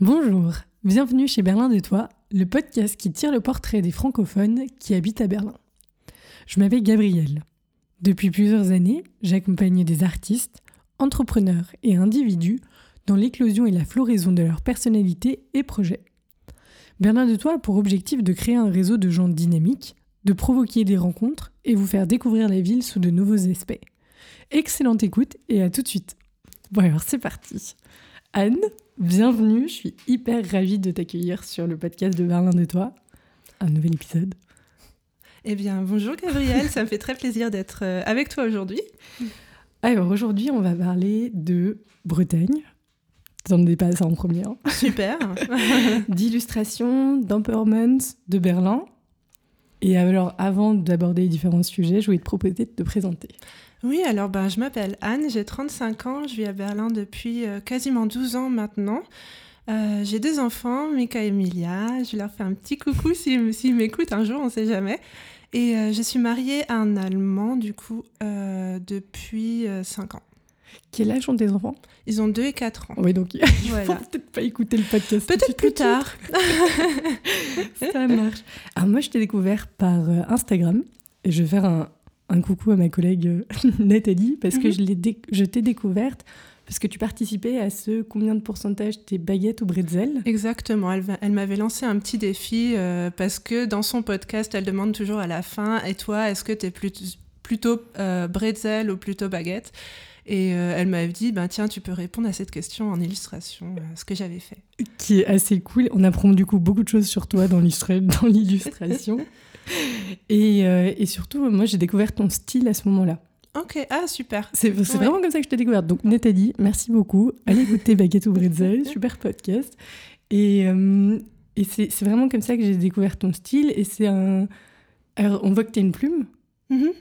Bonjour, bienvenue chez Berlin de Toi, le podcast qui tire le portrait des francophones qui habitent à Berlin. Je m'appelle Gabrielle. Depuis plusieurs années, j'accompagne des artistes, entrepreneurs et individus dans l'éclosion et la floraison de leur personnalité et projets. Berlin de Toi a pour objectif de créer un réseau de gens dynamiques, de provoquer des rencontres et vous faire découvrir la ville sous de nouveaux aspects. Excellente écoute et à tout de suite. Bon alors c'est parti. Anne, bienvenue, je suis hyper ravie de t'accueillir sur le podcast de Berlin de Toi, un nouvel épisode. Eh bien, bonjour Gabrielle, ça me fait très plaisir d'être avec toi aujourd'hui. Alors aujourd'hui, on va parler de Bretagne, t'en n'es pas ça en premier. Hein. Super. D'illustration, d'empowerment, de Berlin. Et alors, avant d'aborder différents sujets, je voulais te proposer de te présenter. Oui, alors je m'appelle Anne, j'ai 35 ans, je vis à Berlin depuis quasiment 12 ans maintenant. J'ai deux enfants, Mika et Emilia, je leur fais un petit coucou s'ils m'écoutent un jour, on ne sait jamais. Et je suis mariée à un Allemand, du coup, depuis 5 ans. Quel âge ont tes enfants ? Ils ont 2 et 4 ans. Oui, donc ils ne vont peut-être pas écouter le podcast. Peut-être plus tard. Ça marche. Alors moi, je t'ai découvert par Instagram et je vais faire un coucou à ma collègue Nathalie, parce que je t'ai découverte, parce que tu participais à ce combien de pourcentage tes baguettes au bretzel. Exactement, elle m'avait lancé un petit défi, parce que dans son podcast, elle demande toujours à la fin, et toi, est-ce que t'es plutôt bretzel ou plutôt baguette ? Et elle m'avait dit, tiens, tu peux répondre à cette question en illustration, ce que j'avais fait. Qui est assez cool. On apprend du coup beaucoup de choses sur toi dans l'illustration. Et surtout, moi, j'ai découvert ton style à ce moment-là. Ok, ah super. C'est vraiment comme ça que je t'ai découverte. Donc, Nathalie, merci beaucoup. Allez écouter Baguette ou Bretzel, super podcast. Et c'est vraiment comme ça que j'ai découvert ton style. Et c'est un... Alors, on voit que t'es une plume. Mm-hmm.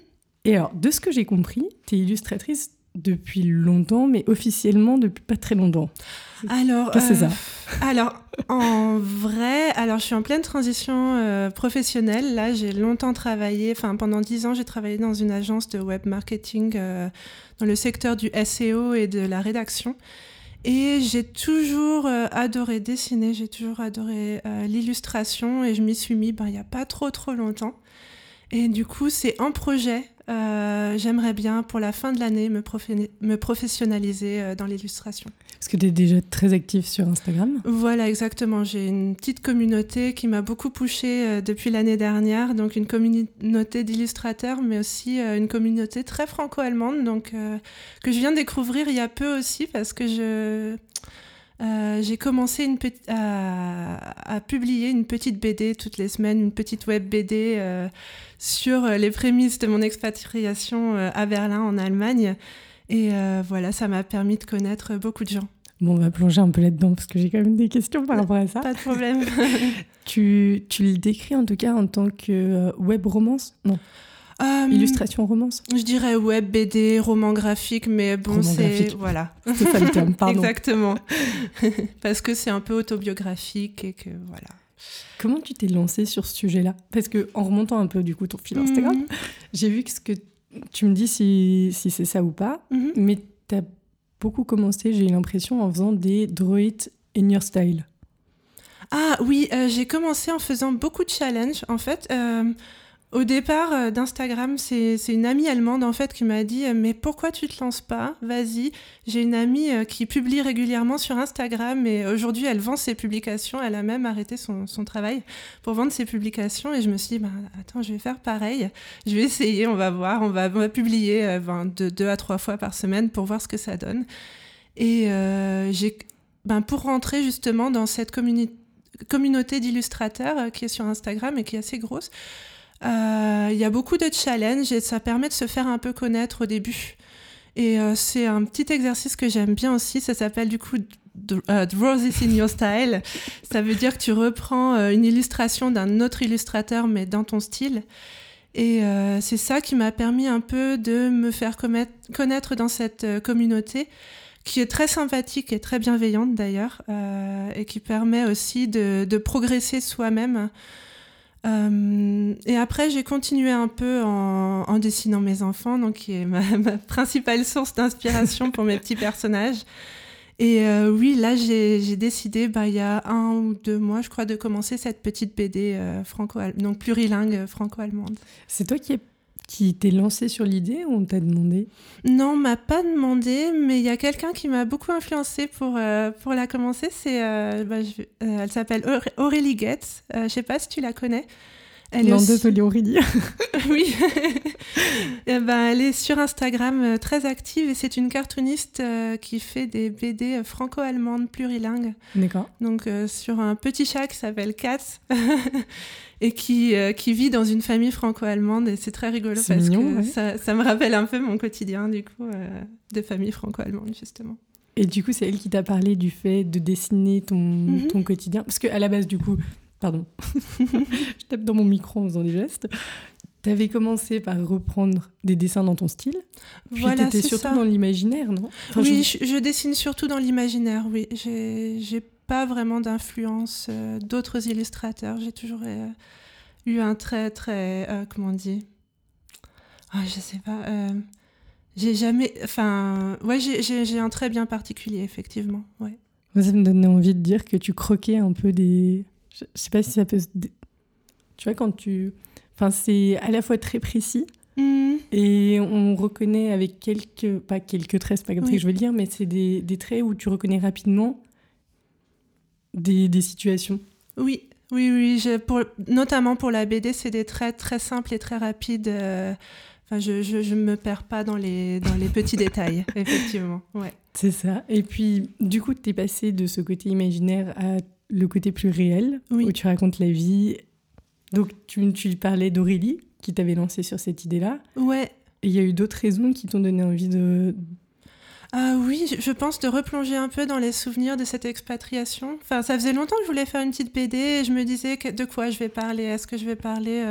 Et alors, de ce que j'ai compris, t'es illustratrice depuis longtemps, mais officiellement depuis pas très longtemps. Alors, en vrai, je suis en pleine transition professionnelle. Là, j'ai longtemps travaillé, pendant 10 ans, j'ai travaillé dans une agence de web marketing dans le secteur du SEO et de la rédaction. Et j'ai toujours adoré dessiner, j'ai toujours adoré l'illustration et je m'y suis mis il n'y a pas trop longtemps. Et du coup, c'est un projet. J'aimerais bien, pour la fin de l'année, me professionnaliser dans l'illustration. Parce que tu es déjà très active sur Instagram. Voilà, exactement. J'ai une petite communauté qui m'a beaucoup poussée depuis l'année dernière. Donc, une communauté d'illustrateurs, mais aussi une communauté très franco-allemande, donc, que je viens de découvrir il y a peu aussi, parce que j'ai commencé à publier une petite BD toutes les semaines, une petite web BD sur les prémices de mon expatriation à Berlin en Allemagne. Et voilà, ça m'a permis de connaître beaucoup de gens. Bon, on va plonger un peu là-dedans parce que j'ai quand même des questions par rapport à ça. Pas de problème. Tu le décris en tout cas en tant que web romance ? Non. Illustration romance ? Je dirais web, BD, roman graphique, mais bon, voilà. C'est ça le terme, pardon. Exactement. Parce que c'est un peu autobiographique et que voilà. Comment tu t'es lancée sur ce sujet-là ? Parce qu'en remontant un peu du coup ton fil Instagram, j'ai vu que ce que tu me dis si c'est ça ou pas, mais t'as beaucoup commencé, j'ai l'impression, en faisant des Draw It in Your Style. Ah oui, j'ai commencé en faisant beaucoup de challenges. En fait... Au départ d'Instagram, c'est une amie allemande en fait qui m'a dit « Mais pourquoi tu te lances pas ? Vas-y !» J'ai une amie qui publie régulièrement sur Instagram et aujourd'hui, elle vend ses publications. Elle a même arrêté son travail pour vendre ses publications. Et je me suis dit « Attends, je vais faire pareil. Je vais essayer, on va voir. On va publier de 2 à 3 fois par semaine pour voir ce que ça donne. » Et pour rentrer justement dans cette communauté d'illustrateurs qui est sur Instagram et qui est assez grosse, il y a beaucoup de challenges et ça permet de se faire un peu connaître au début. Et c'est un petit exercice que j'aime bien aussi, ça s'appelle du coup Draw This in Your Style. Ça veut dire que tu reprends une illustration d'un autre illustrateur mais dans ton style. Et c'est ça qui m'a permis un peu de me faire connaître dans cette communauté qui est très sympathique et très bienveillante d'ailleurs, et qui permet aussi de progresser soi-même. Et après, j'ai continué un peu en dessinant mes enfants, donc qui est ma principale source d'inspiration pour mes petits personnages. Et oui, là, j'ai décidé, il y a 1 ou 2 mois, je crois, de commencer cette petite BD donc plurilingue franco-allemande. C'est toi qui t'es lancée sur l'idée ou on t'a demandé ? Non, on ne m'a pas demandé, mais il y a quelqu'un qui m'a beaucoup influencée pour la commencer. Elle s'appelle Aurélie Goetz. Je ne sais pas si tu la connais. Non, désolée Aurélie. Oui. Elle est sur Instagram très active et c'est une cartooniste qui fait des BD franco-allemandes plurilingues. D'accord. Donc sur un petit chat qui s'appelle Katz et qui vit dans une famille franco-allemande et c'est très rigolo parce que ça me rappelle un peu mon quotidien du coup de famille franco-allemande justement. Et du coup, c'est elle qui t'a parlé du fait de dessiner ton quotidien parce qu'à la base du coup... Pardon, je tape dans mon micro en faisant des gestes. Tu avais commencé par reprendre des dessins dans ton style, puis tu étais surtout dans l'imaginaire, non ? Oui, je dessine surtout dans l'imaginaire, oui. J'ai pas vraiment d'influence d'autres illustrateurs. J'ai toujours eu un trait très... comment on dit ? Je sais pas. J'ai jamais... Enfin, ouais, j'ai un trait bien particulier, effectivement. Ouais. Ça me donnait envie de dire que tu croquais un peu des... Je sais pas si ça peut... Tu vois, Enfin, c'est à la fois très précis et on reconnaît avec quelques... Pas quelques traits, c'est pas comme ça que je veux le dire, mais c'est des traits où tu reconnais rapidement des situations. Oui. Notamment pour la BD, c'est des traits très simples et très rapides. Enfin, je me perds pas dans les petits détails, effectivement. Ouais. C'est ça. Et puis, du coup, t'es passée de ce côté imaginaire à... le côté plus réel, où tu racontes la vie. Donc, tu parlais d'Aurélie, qui t'avait lancé sur cette idée-là. Ouais. Et il y a eu d'autres raisons qui t'ont donné envie de... Oui, je pense de replonger un peu dans les souvenirs de cette expatriation. Enfin, ça faisait longtemps que je voulais faire une petite BD et je me disais de quoi je vais parler. Est-ce que je vais parler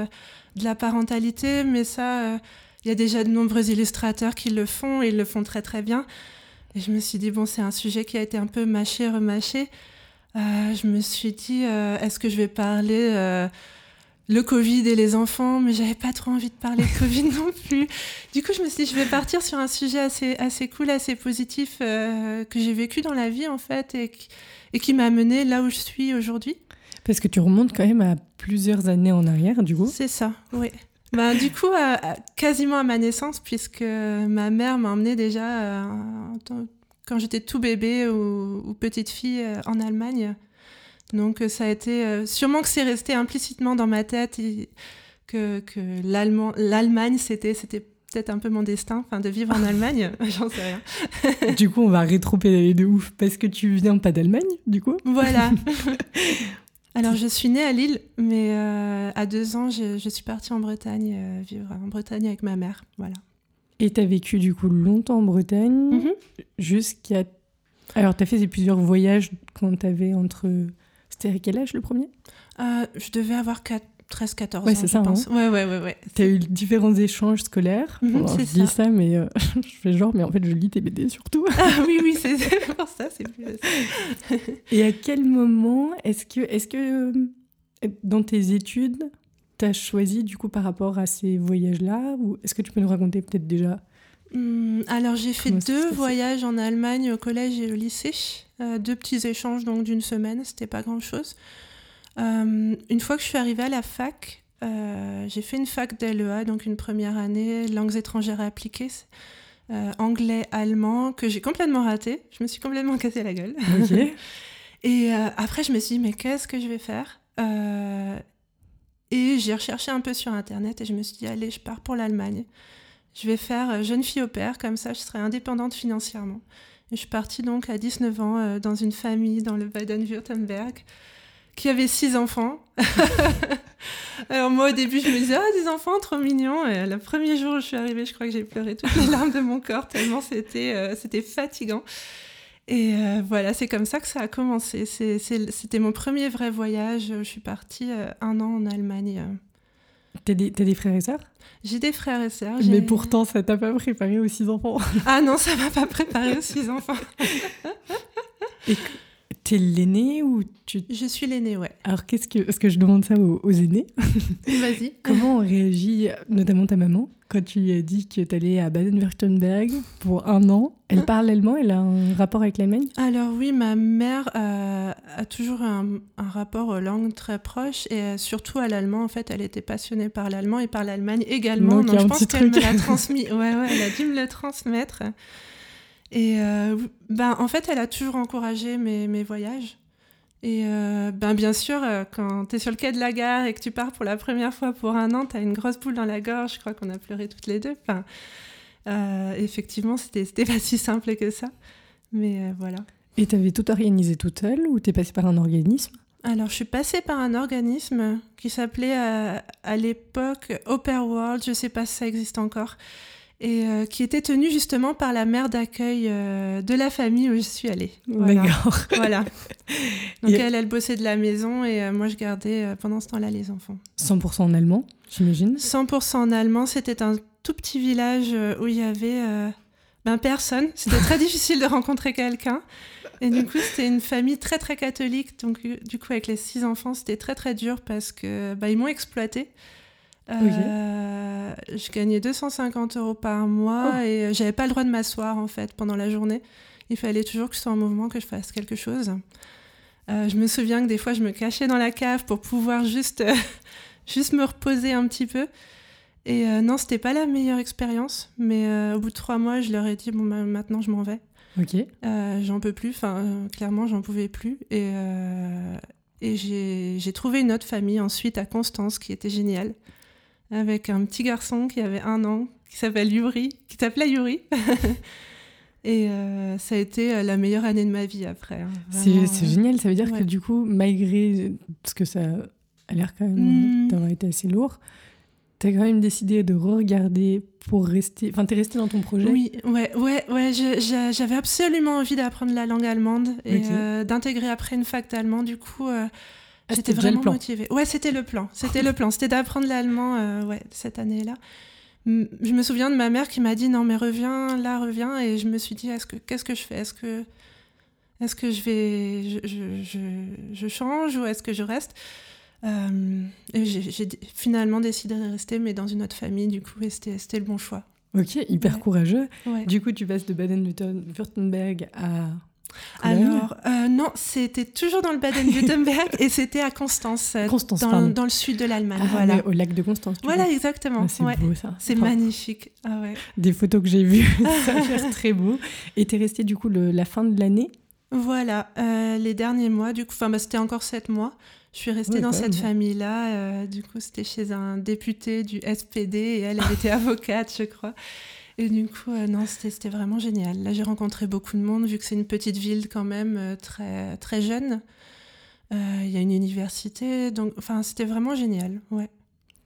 de la parentalité ? Mais ça, il y a déjà de nombreux illustrateurs qui le font et ils le font très, très bien. Et je me suis dit, bon, c'est un sujet qui a été un peu mâché, remâché. Je me suis dit, est-ce que je vais parler le Covid et les enfants ? Mais j'avais pas trop envie de parler de Covid non plus. Du coup, je me suis dit, je vais partir sur un sujet assez cool, assez positif que j'ai vécu dans la vie, en fait, et qui m'a amenée là où je suis aujourd'hui. Parce que tu remontes quand même à plusieurs années en arrière, du coup. C'est ça, oui. Du coup, quasiment à ma naissance, puisque ma mère m'a emmenée déjà... quand j'étais tout bébé ou petite fille en Allemagne. Donc ça a été... sûrement que c'est resté implicitement dans ma tête que l'Allemagne, c'était peut-être un peu mon destin, de vivre en Allemagne, j'en sais rien. Du coup, on va rétro-pédaler de ouf, parce que tu viens pas d'Allemagne, du coup. Voilà. Alors je suis née à Lille, mais à 2 ans, je suis partie en Bretagne, vivre en Bretagne avec ma mère, voilà. Et t'as vécu du coup longtemps en Bretagne jusqu'à... Alors t'as fait plusieurs voyages quand t'avais entre... C'était à quel âge le premier ? Je devais avoir 13-14 ans, je pense. Hein. Ouais. T'as eu différents échanges scolaires. Alors, je dis ça, mais je fais genre, mais en fait je lis tes BD surtout. Ah oui, c'est pour ça, c'est plus facile. Et à quel moment est-ce que dans tes études... t'as choisi du coup par rapport à ces voyages-là ou est-ce que tu peux nous raconter peut-être déjà Alors j'ai fait 2 voyages en Allemagne au collège et au lycée, 2 petits échanges donc d'une semaine, c'était pas grand-chose. Une fois que je suis arrivée à la fac, j'ai fait une fac d'LEA, donc une première année, langues étrangères appliquées, anglais, allemand, que j'ai complètement raté, je me suis complètement cassé la gueule. Okay. Et après je me suis dit mais qu'est-ce que je vais faire Et j'ai recherché un peu sur Internet et je me suis dit, allez, je pars pour l'Allemagne. Je vais faire jeune fille au pair, comme ça je serai indépendante financièrement. Et je suis partie donc à 19 ans dans une famille dans le Baden-Württemberg qui avait 6 enfants. Alors moi au début je me disais, des enfants, trop mignons. Et le premier jour où je suis arrivée, je crois que j'ai pleuré toutes les larmes de mon corps tellement c'était fatigant. Et voilà, c'est comme ça que ça a commencé. C'était mon premier vrai voyage. Je suis partie 1 an en Allemagne T'as des frères et sœurs ? J'ai des frères et sœurs. Mais pourtant, ça t'a pas préparé aux 6 enfants. Ah non, ça m'a pas préparé aux 6 enfants. Et t'es l'aînée ou tu... Je suis l'aînée, ouais. Alors, est-ce que je demande ça aux aînés ? Vas-y. Comment réagit notamment ta maman quand tu lui as dit que t'allais à Baden-Württemberg pour 1 an ? Elle parle allemand ? Elle a un rapport avec l'Allemagne ? Alors oui, ma mère a toujours un rapport aux langues très proche et surtout à l'allemand. En fait, elle était passionnée par l'allemand et par l'Allemagne également. Donc je pense qu'elle me l'a transmis. Ouais, elle a dû me le transmettre. Et en fait, elle a toujours encouragé mes voyages. Et bien sûr, quand t'es sur le quai de la gare et que tu pars pour la première fois pour 1 an, t'as une grosse boule dans la gorge. Je crois qu'on a pleuré toutes les deux. Effectivement, c'était pas si simple que ça. Mais voilà. Et t'avais tout organisé toute seule ou t'es passée par un organisme ? Alors, je suis passée par un organisme qui s'appelait à l'époque Opera World. Je sais pas si ça existe encore. Et qui était tenue justement par la mère d'accueil de la famille où je suis allée. Voilà. D'accord. Voilà. Donc elle bossait de la maison et moi je gardais pendant ce temps-là les enfants. 100% en allemand, j'imagine ? 100% en allemand. C'était un tout petit village où il y avait personne. C'était très difficile de rencontrer quelqu'un. Et du coup, c'était une famille très très catholique. Donc du coup, avec les 6 enfants, c'était très très dur parce que ils m'ont exploitée. Okay. Je gagnais 250 € par mois et j'avais pas le droit de m'asseoir en fait pendant la journée. Il fallait toujours que je sois en mouvement, que je fasse quelque chose. Je me souviens que des fois je me cachais dans la cave pour pouvoir juste me reposer un petit peu. Et non, c'était pas la meilleure expérience. Mais au bout de 3 mois, je leur ai dit maintenant je m'en vais. Okay. J'en peux plus. Clairement, j'en pouvais plus. Et j'ai trouvé une autre famille ensuite à Constance qui était géniale, avec un petit garçon qui avait 1 an, qui s'appelait Yuri. Et ça a été la meilleure année de ma vie après. Hein. Vraiment, c'est génial, ça veut dire que du coup, malgré ce que ça a l'air quand même d'avoir été assez lourd, t'as quand même décidé de re-regarder pour rester... Enfin, t'es restée dans ton projet. Oui, j'avais absolument envie d'apprendre la langue allemande et d'intégrer après une fac d'allemand, du coup... J'étais vraiment motivée. Ouais, c'était le plan. C'était d'apprendre l'allemand cette année-là. Je me souviens de ma mère qui m'a dit non mais reviens. Et je me suis dit qu'est-ce que je fais ? Est-ce que je change ou est-ce que je reste ? Et j'ai finalement décidé de rester, mais dans une autre famille du coup. Et c'était le bon choix. Ok, hyper courageux. Ouais. Du coup, tu passes de Baden-Württemberg à... Alors, non, c'était toujours dans le Baden-Württemberg et c'était à Constance dans le sud de l'Allemagne. Ah, voilà. Au lac de Constance. Voilà, exactement. Ah, c'est beau, ça. C'est magnifique. Ah, ouais. Des photos que j'ai vues, ça fait très beau. Et t'es restée du coup la fin de l'année ? Voilà, les derniers mois, du coup, c'était encore 7 mois. Je suis restée dans cette famille-là. Du coup, c'était chez un député du SPD et elle était avocate, je crois. Et du coup, c'était vraiment génial. Là, j'ai rencontré beaucoup de monde, vu que c'est une petite ville quand même, très, très jeune. Il y a une université, donc c'était vraiment génial, ouais.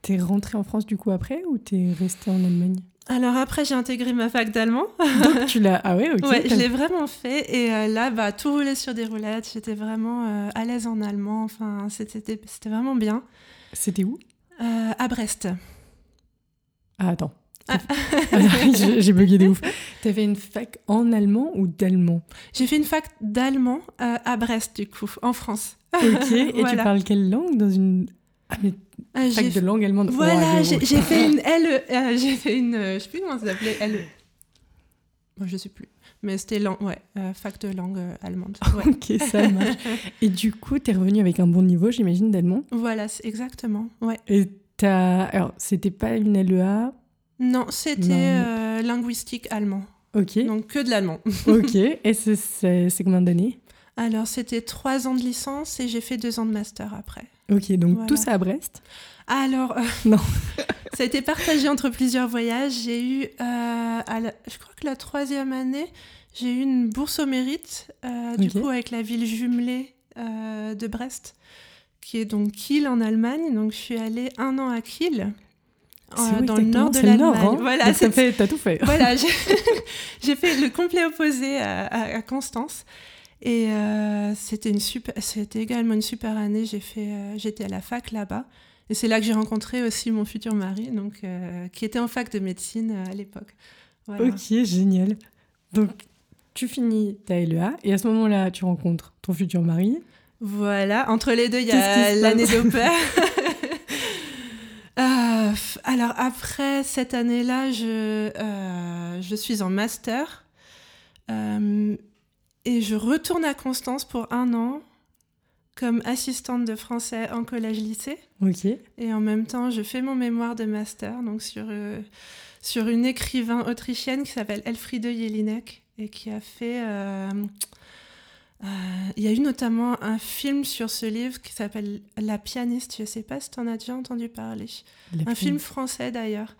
T'es rentrée en France du coup après, ou t'es restée en Allemagne ? Alors après, j'ai intégré ma fac d'allemand. Donc tu l'as... Ah ouais, ok. Ouais, je l'ai vraiment fait. Et là, tout roulait sur des roulettes. J'étais vraiment à l'aise en allemand. Enfin, c'était vraiment bien. C'était où ? À Brest. Ah, attends. J'ai bugué de ouf. T'as fait une fac en allemand ou d'allemand ? J'ai fait une fac d'allemand à Brest, du coup, en France. Ok, et tu parles quelle langue dans une... Ah, mais fac de langue allemande. Voilà, j'ai fait une LE... je sais plus comment ça s'appelait, LE. Bon, je sais plus. Mais c'était fac de langue allemande. Ouais. Ok, ça marche. Et du coup, t'es revenue avec un bon niveau, j'imagine, d'allemand ? Voilà, exactement, ouais. Et Alors, c'était pas une LEA ? Non, c'était linguistique allemand. Ok. Donc que de l'allemand. Ok. Et c'est combien d'années ? Alors c'était 3 ans de licence et j'ai fait 2 ans de master après. Ok, donc tout ça à Brest ? Alors non, ça a été partagé entre plusieurs voyages. J'ai eu, je crois que la 3e année, j'ai eu une bourse au mérite du coup avec la ville jumelée de Brest, qui est donc Kiel en Allemagne. Donc je suis allée 1 an à Kiel. Dans le nord de l'Allemagne. Hein. Voilà, t'as tout fait. Voilà, j'ai fait le complet opposé à Constance. Et c'était également une super année. J'étais à la fac là-bas. Et c'est là que j'ai rencontré aussi mon futur mari, donc, qui était en fac de médecine à l'époque. Voilà. Ok, génial. Donc, tu finis ta LEA et à ce moment-là, tu rencontres ton futur mari. Voilà, entre les deux, il y a l'année de père. Alors, après cette année-là, je suis en master et je retourne à Constance pour 1 an. Comme assistante de français en collège-lycée. Okay. Et en même temps, je fais mon mémoire de master donc sur une écrivain autrichienne qui s'appelle Elfriede Jelinek et qui a fait... il y a eu notamment un film sur ce livre qui s'appelle La Pianiste. Je ne sais pas si tu en as déjà entendu parler. Un film français d'ailleurs,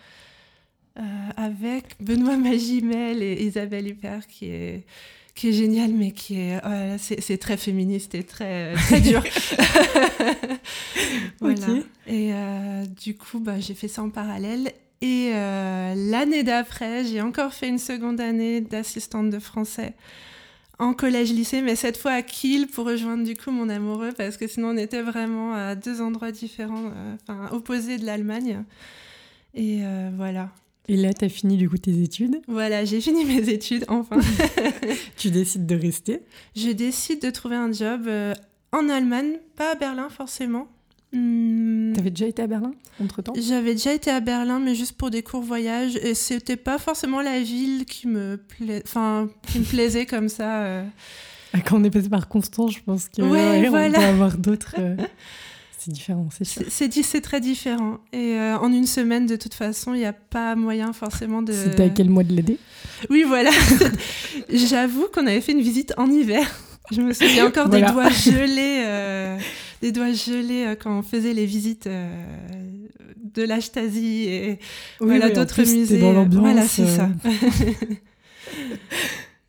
avec Benoît Magimel et Isabelle Huppert qui est génial, mais qui est... Oh là là, c'est très féministe et très dur. Voilà. Okay. Et du coup, j'ai fait ça en parallèle. Et l'année d'après, j'ai encore fait une seconde année d'assistante de français en collège-lycée, mais cette fois à Kiel pour rejoindre du coup mon amoureux, parce que sinon on était vraiment à 2 endroits différents, opposés de l'Allemagne. Et voilà. Et là, tu as fini du coup tes études? Voilà, j'ai fini mes études, enfin. Tu décides de rester? Je décide de trouver un job en Allemagne, pas à Berlin forcément. T'avais déjà été à Berlin entre-temps? J'avais déjà été à Berlin, mais juste pour des courts voyages. Et c'était pas forcément la ville qui me plaisait comme ça. Quand on est passé par Constance, je pense que on peut avoir d'autres... C'est différent, c'est sûr. C'est très différent. Et en une semaine, de toute façon, il n'y a pas moyen forcément de... C'était à quel mois de l'année? Oui, voilà. J'avoue qu'on avait fait une visite en hiver. Je me souviens encore des doigts gelés, quand on faisait les visites de la Stasi et d'autres musées. Dans l'ambiance. Voilà, c'est ça.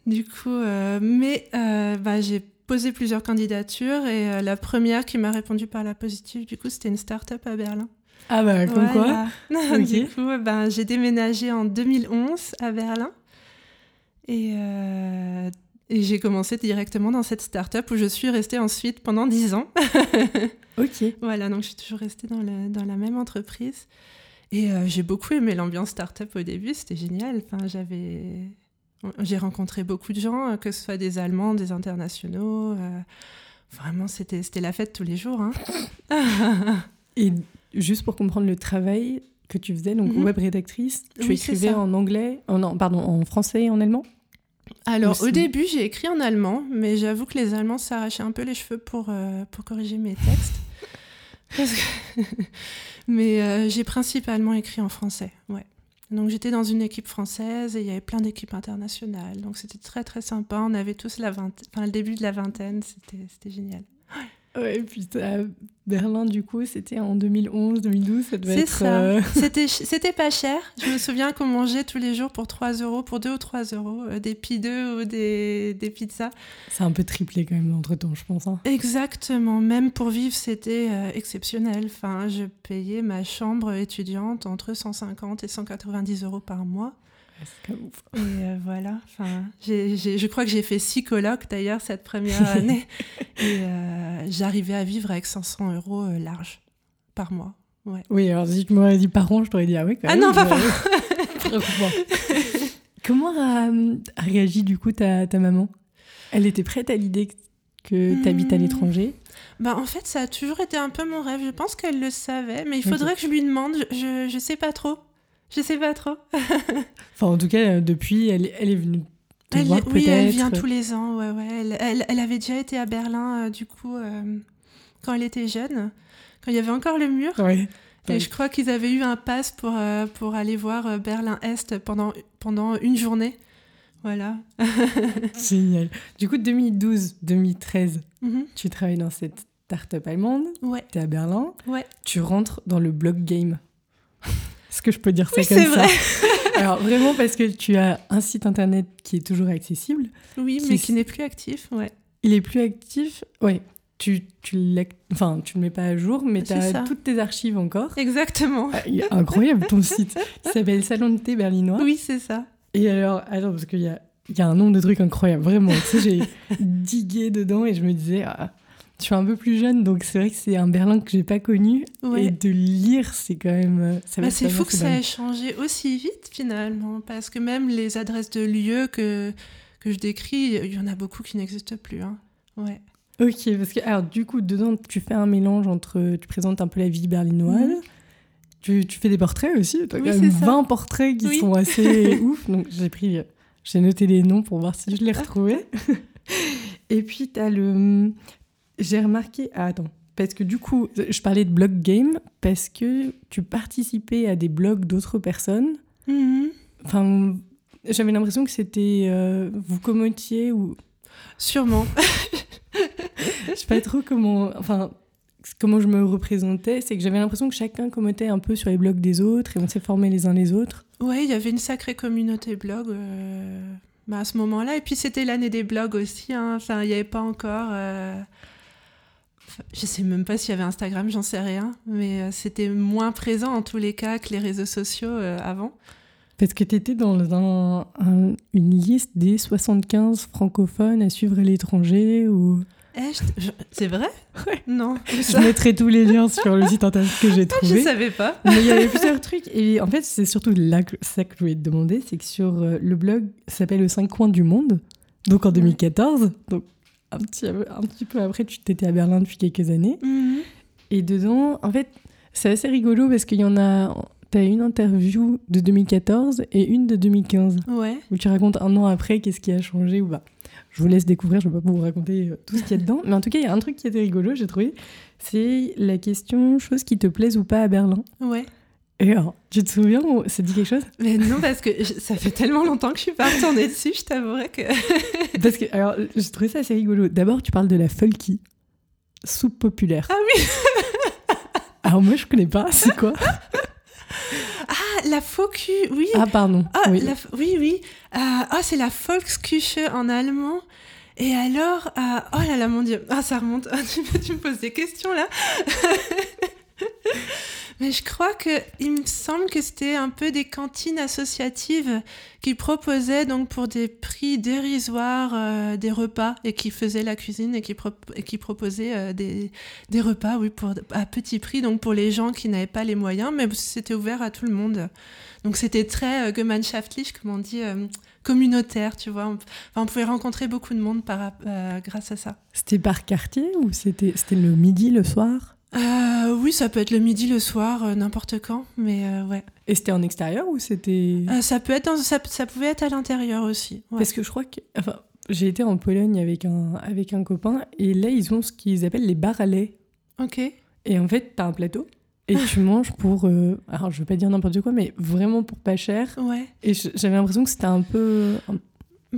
Du coup, j'ai posé plusieurs candidatures et la première qui m'a répondu par la positive, du coup, c'était une start-up à Berlin. Ah bah, comme quoi. Okay. Du coup, j'ai déménagé en 2011 à Berlin et j'ai commencé directement dans cette start-up où je suis restée ensuite pendant 10 ans. Ok. Voilà, donc je suis toujours restée dans la même entreprise et j'ai beaucoup aimé l'ambiance start-up au début, c'était génial. Enfin, j'ai rencontré beaucoup de gens, que ce soit des Allemands, des internationaux. Vraiment, c'était la fête tous les jours. Hein. Et juste pour comprendre le travail que tu faisais, donc web rédactrice, tu écrivais en anglais, en français et en allemand? Alors, au début, j'ai écrit en allemand, mais j'avoue que les Allemands s'arrachaient un peu les cheveux pour corriger mes textes. Mais j'ai principalement écrit en français, ouais. Donc j'étais dans une équipe française et il y avait plein d'équipes internationales. Donc c'était très très sympa, on avait tous le début de la vingtaine, c'était génial. Ouais, et puis à Berlin du coup, c'était en 2011, 2012, ça devait être... C'est ça, c'était pas cher. Je me souviens qu'on mangeait tous les jours pour 3 €, pour 2 ou 3 euros, des pideux ou des pizzas. C'est un peu triplé quand même entre-temps, je pense. Hein. Exactement, même pour vivre, c'était exceptionnel. Enfin, je payais ma chambre étudiante entre 150 et 190 euros par mois. C'est ouf. Et voilà, enfin, je crois que j'ai fait 6 colloques d'ailleurs cette première année et j'arrivais à vivre avec 500 € large par mois. Ouais. Oui, alors si tu m'aurais dit par an, je t'aurais dit ah oui quand même. Ah non, pas par an. Comment a réagi du coup ta maman? Elle était prête à l'idée que tu habites à l'étranger? En fait, ça a toujours été un peu mon rêve. Je pense qu'elle le savait, mais il faudrait que je lui demande. Je sais pas trop. Je sais pas trop. Enfin, en tout cas, depuis, elle est venue te voir peut-être. Oui, elle vient tous les ans, ouais. Elle avait déjà été à Berlin, du coup, quand elle était jeune, quand il y avait encore le mur. Ouais. Et je crois qu'ils avaient eu un pass pour aller voir Berlin-Est pendant une journée. Voilà. Génial. Du coup, 2012-2013, tu travailles dans cette start-up allemande. Ouais. T'es à Berlin. Ouais. Tu rentres dans le blog game. Est-ce que je peux dire ça comme ça? Oui, c'est vrai. Alors, vraiment, parce que tu as un site internet qui est toujours accessible. Oui, mais qui n'est plus actif, ouais. Il est plus actif, ouais. Tu le mets pas à jour, mais tu as toutes tes archives encore. Exactement. Il est incroyable, ton site. Il s'appelle Salon de thé berlinois. Oui, c'est ça. Et alors, attends, parce qu'il y a un nombre de trucs incroyables, vraiment. Tu sais, j'ai digué dedans et je me disais... Ah, Je suis un peu plus jeune, donc c'est vrai que c'est un Berlin que j'ai pas connu. Ouais. Et de lire, c'est quand même... c'est fou que ça ait changé aussi vite, finalement. Parce que même les adresses de lieux que je décris, il y en a beaucoup qui n'existent plus. Hein. Ouais. Ok, parce que alors, du coup, dedans, tu fais un mélange entre... Tu présentes un peu la vie berlinoise... Mmh. Tu fais des portraits aussi, t'as quand même 20 portraits qui sont assez ouf. Donc j'ai noté les noms pour voir si je les retrouvais. Et puis t'as le... J'ai remarqué... Ah, attends, parce que du coup, je parlais de blog game parce que tu participais à des blogs d'autres personnes. Mm-hmm. Enfin, j'avais l'impression que c'était... vous commentiez ou... Sûrement. Je sais pas trop comment... Enfin... Comment je me représentais, c'est que j'avais l'impression que chacun commentait un peu sur les blogs des autres et on s'est formés les uns les autres. Ouais, il y avait une sacrée communauté blog à ce moment-là. Et puis c'était l'année des blogs aussi. Hein. Enfin, il n'y avait pas encore... Je ne sais même pas s'il y avait Instagram, j'en sais rien. Mais c'était moins présent en tous les cas que les réseaux sociaux avant. Parce que tu étais dans une liste des 75 francophones à suivre à l'étranger ou... C'est vrai ? Ouais. Non. Je mettrai tous les liens sur le site internet que j'ai trouvé. Je ne savais pas. Mais il y avait plusieurs trucs. Et en fait, c'est surtout ça que je voulais te demander, c'est que sur le blog, ça s'appelle « Les 5 coins du monde », donc en 2014. Donc un petit peu après, tu t'étais à Berlin depuis quelques années. Mm-hmm. Et dedans, en fait, c'est assez rigolo parce qu'il y en a... T'as une interview de 2014 et une de 2015. Ouais. Où tu racontes un an après qu'est-ce qui a changé ou pas. Je vous laisse découvrir, je ne vais pas vous raconter tout ce qu'il y a dedans. Mais en tout cas, il y a un truc qui était rigolo, j'ai trouvé. C'est la question, chose qui te plaise ou pas à Berlin. Ouais. Et alors, tu te souviens, ça te dit quelque chose ? Mais non, parce que ça fait tellement longtemps que je suis pas retournée dessus, je t'avouerais que... Parce que, alors, j'ai trouvé ça assez rigolo. D'abord, tu parles de la Folky, soupe populaire. Ah oui. Alors moi, je connais pas, c'est quoi ? Ah, la Focu, oui. Ah, pardon. Oh, oui. Oui. C'est la Volksküche en allemand. Et alors, oh là là, mon Dieu. Ah, ça remonte. Ah, tu me poses des questions, là. Mais je crois que, il me semble que c'était un peu des cantines associatives qui proposaient, donc, pour des prix dérisoires, des repas et qui faisaient la cuisine et qui proposaient des repas, oui, à petit prix, donc, pour les gens qui n'avaient pas les moyens, mais c'était ouvert à tout le monde. Donc, c'était très gemeinschaftlich, comme on dit, communautaire, tu vois. Enfin, on pouvait rencontrer beaucoup de monde grâce à ça. C'était par quartier ou c'était le midi, le soir ? Oui, ça peut être le midi, le soir, n'importe quand, mais ouais. Et c'était en extérieur ou c'était... ça pouvait être à l'intérieur aussi. Ouais. Parce que je crois que... Enfin, j'ai été en Pologne avec un copain, et là, ils ont ce qu'ils appellent les bars à lait. Ok. Et en fait, t'as un plateau, et tu manges pour... alors, je veux pas dire n'importe quoi, mais vraiment pour pas cher. Ouais. Et j'avais l'impression que c'était un peu...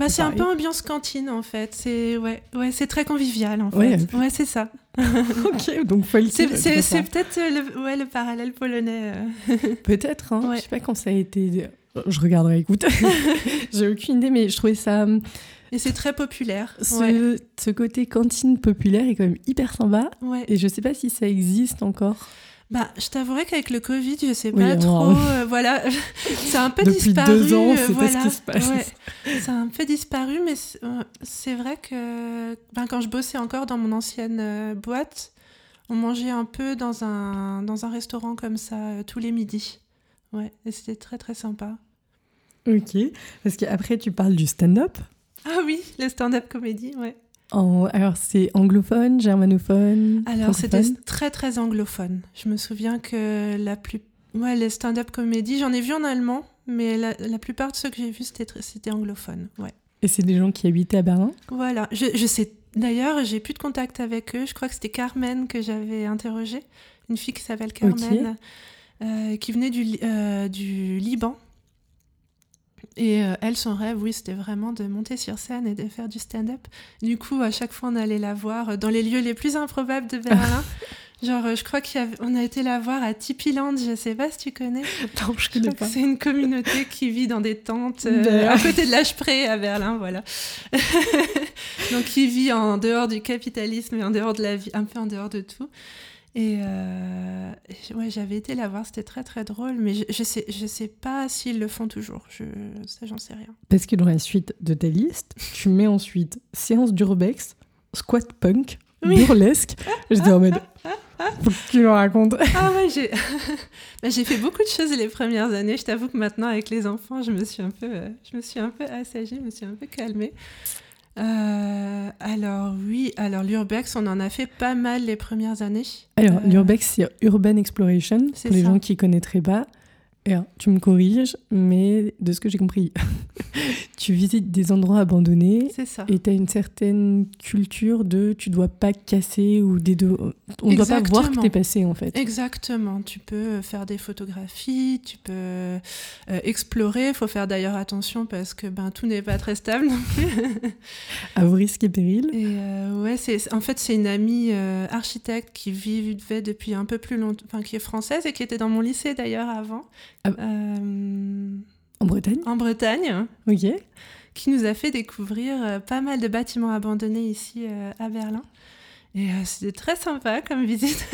C'est un peu ambiance cantine, en fait. C'est, ouais, c'est très convivial, en fait. Ouais, c'est ça. Ok, donc Folky. C'est peut-être le parallèle polonais. Peut-être, hein. Ouais. Je sais pas quand ça a été... Je regarderai, écoute. J'ai aucune idée, mais je trouvais ça... Et c'est très populaire. Ce côté cantine populaire est quand même hyper sympa. Ouais. Et je sais pas si ça existe encore. Je t'avouerais qu'avec le Covid, je sais pas trop. Voilà, c'est un peu disparu. Depuis 2 ans, c'est pas ce qui se passe. Ouais. C'est un peu disparu, mais c'est vrai que quand je bossais encore dans mon ancienne boîte, on mangeait un peu dans un restaurant comme ça tous les midis. Ouais, et c'était très très sympa. Ok, parce qu'après tu parles du stand-up. Ah oui, le stand-up comédie, ouais. Alors, c'est anglophone, germanophone, alors, c'était très, très anglophone. Je me souviens que les stand-up comédies, j'en ai vu en allemand, mais la plupart de ceux que j'ai vus, c'était anglophone, ouais. Et c'est des gens qui habitaient à Berlin ? Voilà. Je sais, d'ailleurs, j'ai plus de contact avec eux. Je crois que c'était Carmen que j'avais interrogée, une fille qui s'appelle Carmen, qui venait du Liban. Et elle, son rêve, oui, c'était vraiment de monter sur scène et de faire du stand-up. Du coup, à chaque fois, on allait la voir dans les lieux les plus improbables de Berlin. Genre, je crois qu'on a été la voir à Tipiland, je sais pas si tu connais. Non, je connais pas. C'est une communauté qui vit dans des tentes à côté de la Spree à Berlin, voilà. Donc, qui vit en dehors du capitalisme et en dehors de la vie, un peu en dehors de tout. Et j'avais été la voir, c'était très très drôle, mais je sais pas s'ils le font toujours, j'en sais rien. Parce que dans la suite de ta liste, tu mets ensuite séance d'urbex, squat punk, burlesque. J'étais en mode, faut que tu le racontes. Ah ouais, j'ai fait beaucoup de choses les premières années. Je t'avoue que maintenant, avec les enfants, je me suis un peu assagie, je me suis un peu calmée. Alors l'Urbex, on en a fait pas mal les premières années. Alors l'Urbex, c'est Urban Exploration, c'est pour les gens qui ne connaîtraient pas. Alors, tu me corriges, mais de ce que j'ai compris, tu visites des endroits abandonnés et tu as une certaine culture de tu ne dois pas casser ou on ne doit pas voir que tu es passé en fait. Exactement, tu peux faire des photographies, tu peux explorer, il faut faire d'ailleurs attention parce que tout n'est pas très stable non plus. À vos risques et périls. Et ouais, c'est une amie architecte qui vivait depuis un peu plus longtemps, qui est française et qui était dans mon lycée d'ailleurs avant. En Bretagne ? En Bretagne. Ok. Qui nous a fait découvrir pas mal de bâtiments abandonnés ici à Berlin. Et c'était très sympa comme visite.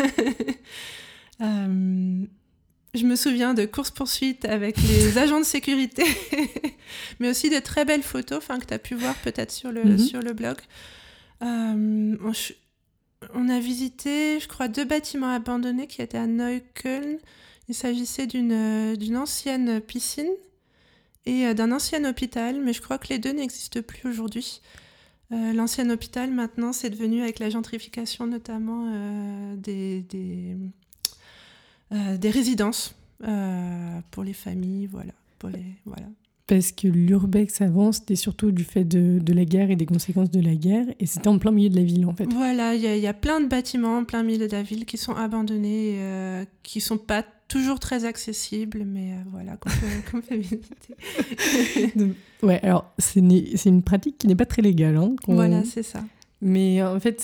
Je me souviens de courses-poursuites avec les agents de sécurité, mais aussi de très belles photos que tu as pu voir peut-être sur le blog. On a visité, je crois, 2 bâtiments abandonnés qui étaient à Neukölln. Il s'agissait d'une ancienne piscine et d'un ancien hôpital, mais je crois que les 2 n'existent plus aujourd'hui. L'ancien hôpital, maintenant, c'est devenu, avec la gentrification notamment, des résidences pour les familles, voilà. Parce que l'Urbex avant, c'était surtout du fait de la guerre et des conséquences de la guerre. Et c'était en plein milieu de la ville, en fait. Voilà, il y a plein de bâtiments en plein milieu de la ville qui sont abandonnés, qui ne sont pas toujours très accessibles, mais qu'on peut visiter. Ouais, alors, c'est une pratique qui n'est pas très légale. Voilà, c'est ça. Mais en fait,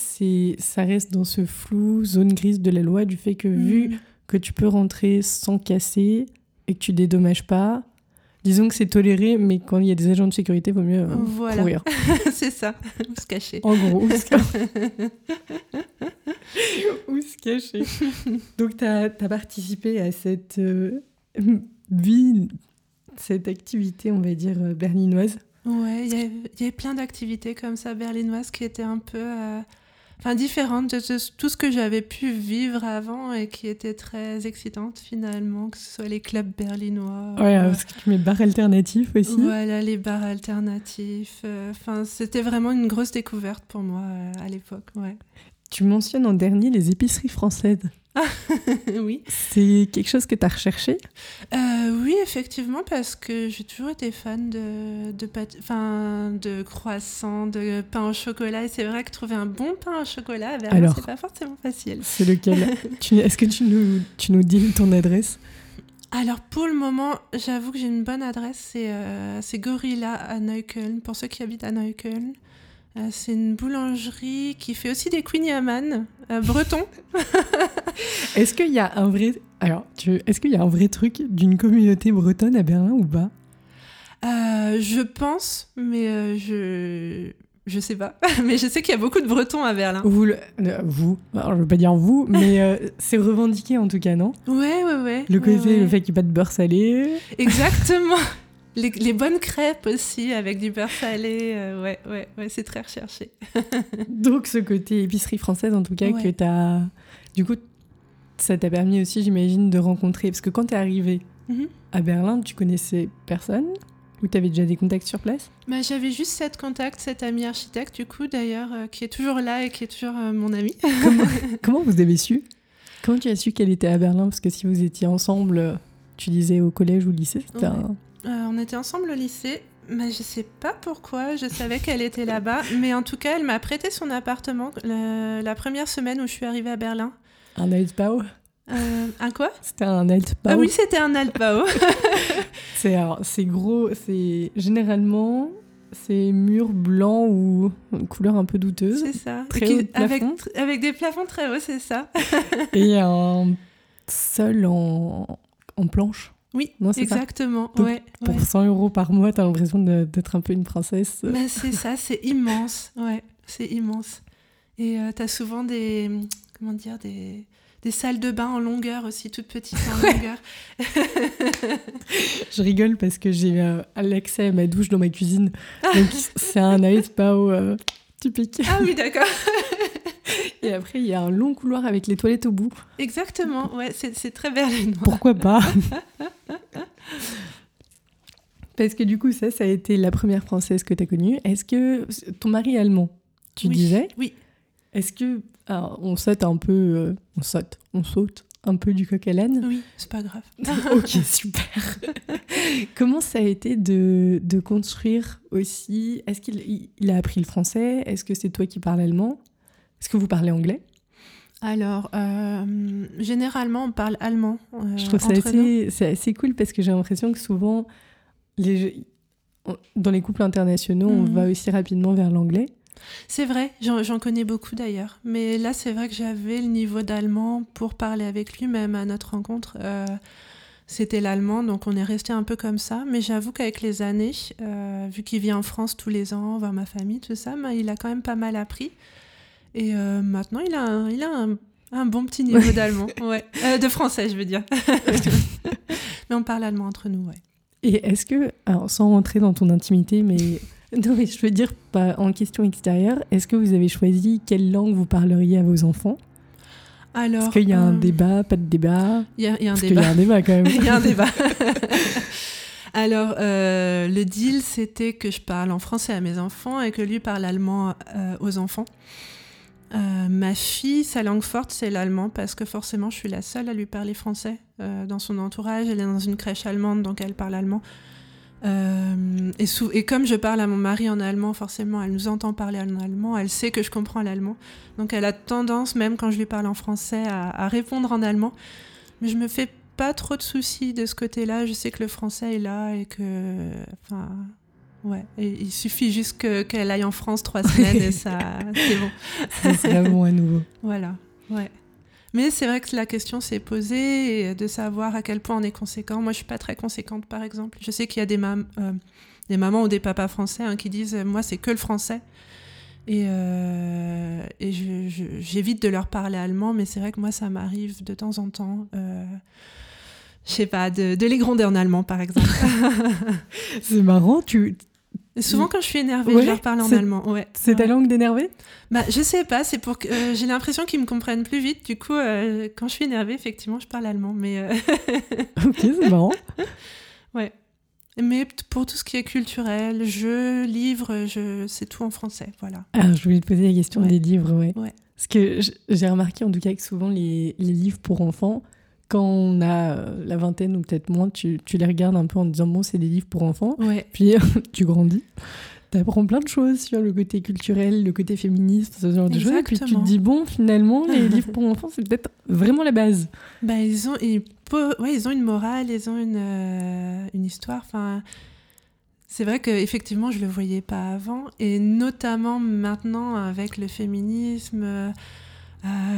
ça reste dans ce flou, zone grise de la loi, du fait que vu que tu peux rentrer sans casser et que tu ne dédommages pas, disons que c'est toléré, mais quand il y a des agents de sécurité, il vaut mieux courir. C'est ça, ou se cacher. En gros, ou se cacher. Donc, tu as participé à cette vie, cette activité, on va dire, berlinoise. Ouais, il y avait plein d'activités comme ça, berlinoises, qui étaient un peu différentes de tout ce que j'avais pu vivre avant et qui était très excitante finalement, que ce soit les clubs berlinois. Ouais, parce que tu mets bars alternatifs aussi. Voilà, les bars alternatifs. C'était vraiment une grosse découverte pour moi à l'époque, ouais. Tu mentionnes en dernier les épiceries françaises. Ah, oui. C'est quelque chose que tu as recherché ? Oui, effectivement, parce que j'ai toujours été fan de croissants, de pain au chocolat. Et c'est vrai que trouver un bon pain au chocolat à Berlin, c'est pas forcément facile. C'est lequel ? Est-ce que tu nous dis ton adresse ? Alors, pour le moment, j'avoue que j'ai une bonne adresse. C'est Gorilla à Neukölln, pour ceux qui habitent à Neukölln. C'est une boulangerie qui fait aussi des Queenie Amann bretons. Est-ce qu'il y a un vrai truc d'une communauté bretonne à Berlin ou pas ? Je pense, mais je sais pas. Mais je sais qu'il y a beaucoup de Bretons à Berlin. Alors, je veux pas dire vous, mais c'est revendiqué en tout cas, non ? Ouais. Le fait qu'il n'y ait pas de beurre salé. Exactement. Les bonnes crêpes aussi, avec du beurre salé, ouais, c'est très recherché. Donc ce côté épicerie française, en tout cas, que t'as... Du coup, ça t'a permis aussi, j'imagine, de rencontrer... Parce que quand t'es arrivée à Berlin, tu connaissais personne ou t'avais déjà des contacts sur place ? J'avais juste cette amie architecte, du coup, d'ailleurs, qui est toujours là et qui est toujours mon amie. Comment vous avez su ? Comment tu as su qu'elle était à Berlin ? Parce que si vous étiez ensemble, tu disais au collège ou au lycée, c'était on était ensemble au lycée, mais je sais pas pourquoi, je savais qu'elle était là-bas, mais en tout cas, elle m'a prêté son appartement la première semaine où je suis arrivée à Berlin. Un Altbau ? Un quoi ? C'était un Altbau. Ah oui, c'était un Altbau. C'est gros, c'est généralement... Ces murs blancs ou une couleur un peu douteuse. C'est ça. Avec des plafonds très hauts, c'est ça. Et un sol en planche. Oui, non, c'est exactement. Ça. Ouais, pour 100 euros par mois, t'as l'impression d'être un peu une princesse. C'est ça, c'est immense. Ouais, c'est immense. Et t'as souvent des salles de bain en longueur aussi, toutes petites en longueur. Je rigole parce que j'ai l'accès à ma douche dans ma cuisine. Donc, c'est un Altbau typique. Ah oui, d'accord. Et après, il y a un long couloir avec les toilettes au bout. Exactement, ouais, c'est très berlinois. Pourquoi pas? Parce que du coup, ça a été la première Française que tu as connue. Est-ce que ton mari est allemand, tu disais? Oui. Est-ce que... Alors, on saute un peu... on saute un peu du coq à l'âne. Oui, c'est pas grave. Ok, super. Comment ça a été de construire aussi... Est-ce qu'il a appris le français? Est-ce que c'est toi qui parles allemand? Est-ce que vous parlez anglais? Alors, généralement, on parle allemand. Je trouve ça assez cool parce que j'ai l'impression que souvent... dans les couples internationaux, on va aussi rapidement vers l'anglais. C'est vrai, j'en connais beaucoup d'ailleurs. Mais là, c'est vrai que j'avais le niveau d'allemand pour parler avec lui, même à notre rencontre. C'était l'allemand, donc on est resté un peu comme ça. Mais j'avoue qu'avec les années, vu qu'il vit en France tous les ans, voir ma famille, tout ça, bah, il a quand même pas mal appris. Et maintenant, il a un bon petit niveau d'allemand. Ouais. De français, je veux dire. Mais on parle allemand entre nous, ouais. Et est-ce que, alors sans rentrer dans ton intimité, mais je veux dire pas en question extérieure, est-ce que vous avez choisi quelle langue vous parleriez à vos enfants? Alors, est-ce qu'il y a un débat, pas de débat? Il y a un débat quand même. Il y a un débat. Alors, le deal, c'était que je parle en français à mes enfants et que lui parle allemand aux enfants. Ma fille, sa langue forte, c'est l'allemand, parce que forcément, je suis la seule à lui parler français dans son entourage. Elle est dans une crèche allemande, donc elle parle allemand. Et comme je parle à mon mari en allemand, forcément, elle nous entend parler en allemand, elle sait que je comprends l'allemand. Donc elle a tendance, même quand je lui parle en français, à répondre en allemand. Mais je me fais pas trop de soucis de ce côté-là. Je sais que le français est là et que... Enfin... Ouais, et il suffit juste qu'elle aille en France 3 semaines et ça, c'est bon. Ça sera bon à nouveau. Voilà, ouais. Mais c'est vrai que la question s'est posée et de savoir à quel point on est conséquent. Moi, je suis pas très conséquente, par exemple. Je sais qu'il y a des mamans ou des papas français qui disent « Moi, c'est que le français ». Et j'évite de leur parler allemand, mais c'est vrai que moi, ça m'arrive de temps en temps... je sais pas, de les gronder en allemand, par exemple. C'est marrant, Souvent, quand je suis énervée, je leur parle en allemand. Ouais, c'est ta langue d'énervée? Bah, je sais pas, c'est pour que j'ai l'impression qu'ils me comprennent plus vite. Du coup, quand je suis énervée, effectivement, je parle allemand. Mais ok, c'est marrant. Ouais. Mais pour tout ce qui est culturel, jeux, livres, c'est tout en français, voilà. Alors, je voulais te poser la question des livres, ouais. Parce que j'ai remarqué, en tout cas, que souvent, les livres pour enfants... Quand on a la vingtaine ou peut-être moins, tu les regardes un peu en disant « Bon, c'est des livres pour enfants. » Ouais. Puis tu grandis, tu apprends plein de choses sur le côté culturel, le côté féministe, ce genre de choses. Et puis tu te dis « Bon, finalement, les livres pour enfants, c'est peut-être vraiment la base. » Bah, ils ont une morale, ils ont une histoire. Enfin, c'est vrai qu'effectivement, je ne le voyais pas avant. Et notamment maintenant, avec le féminisme...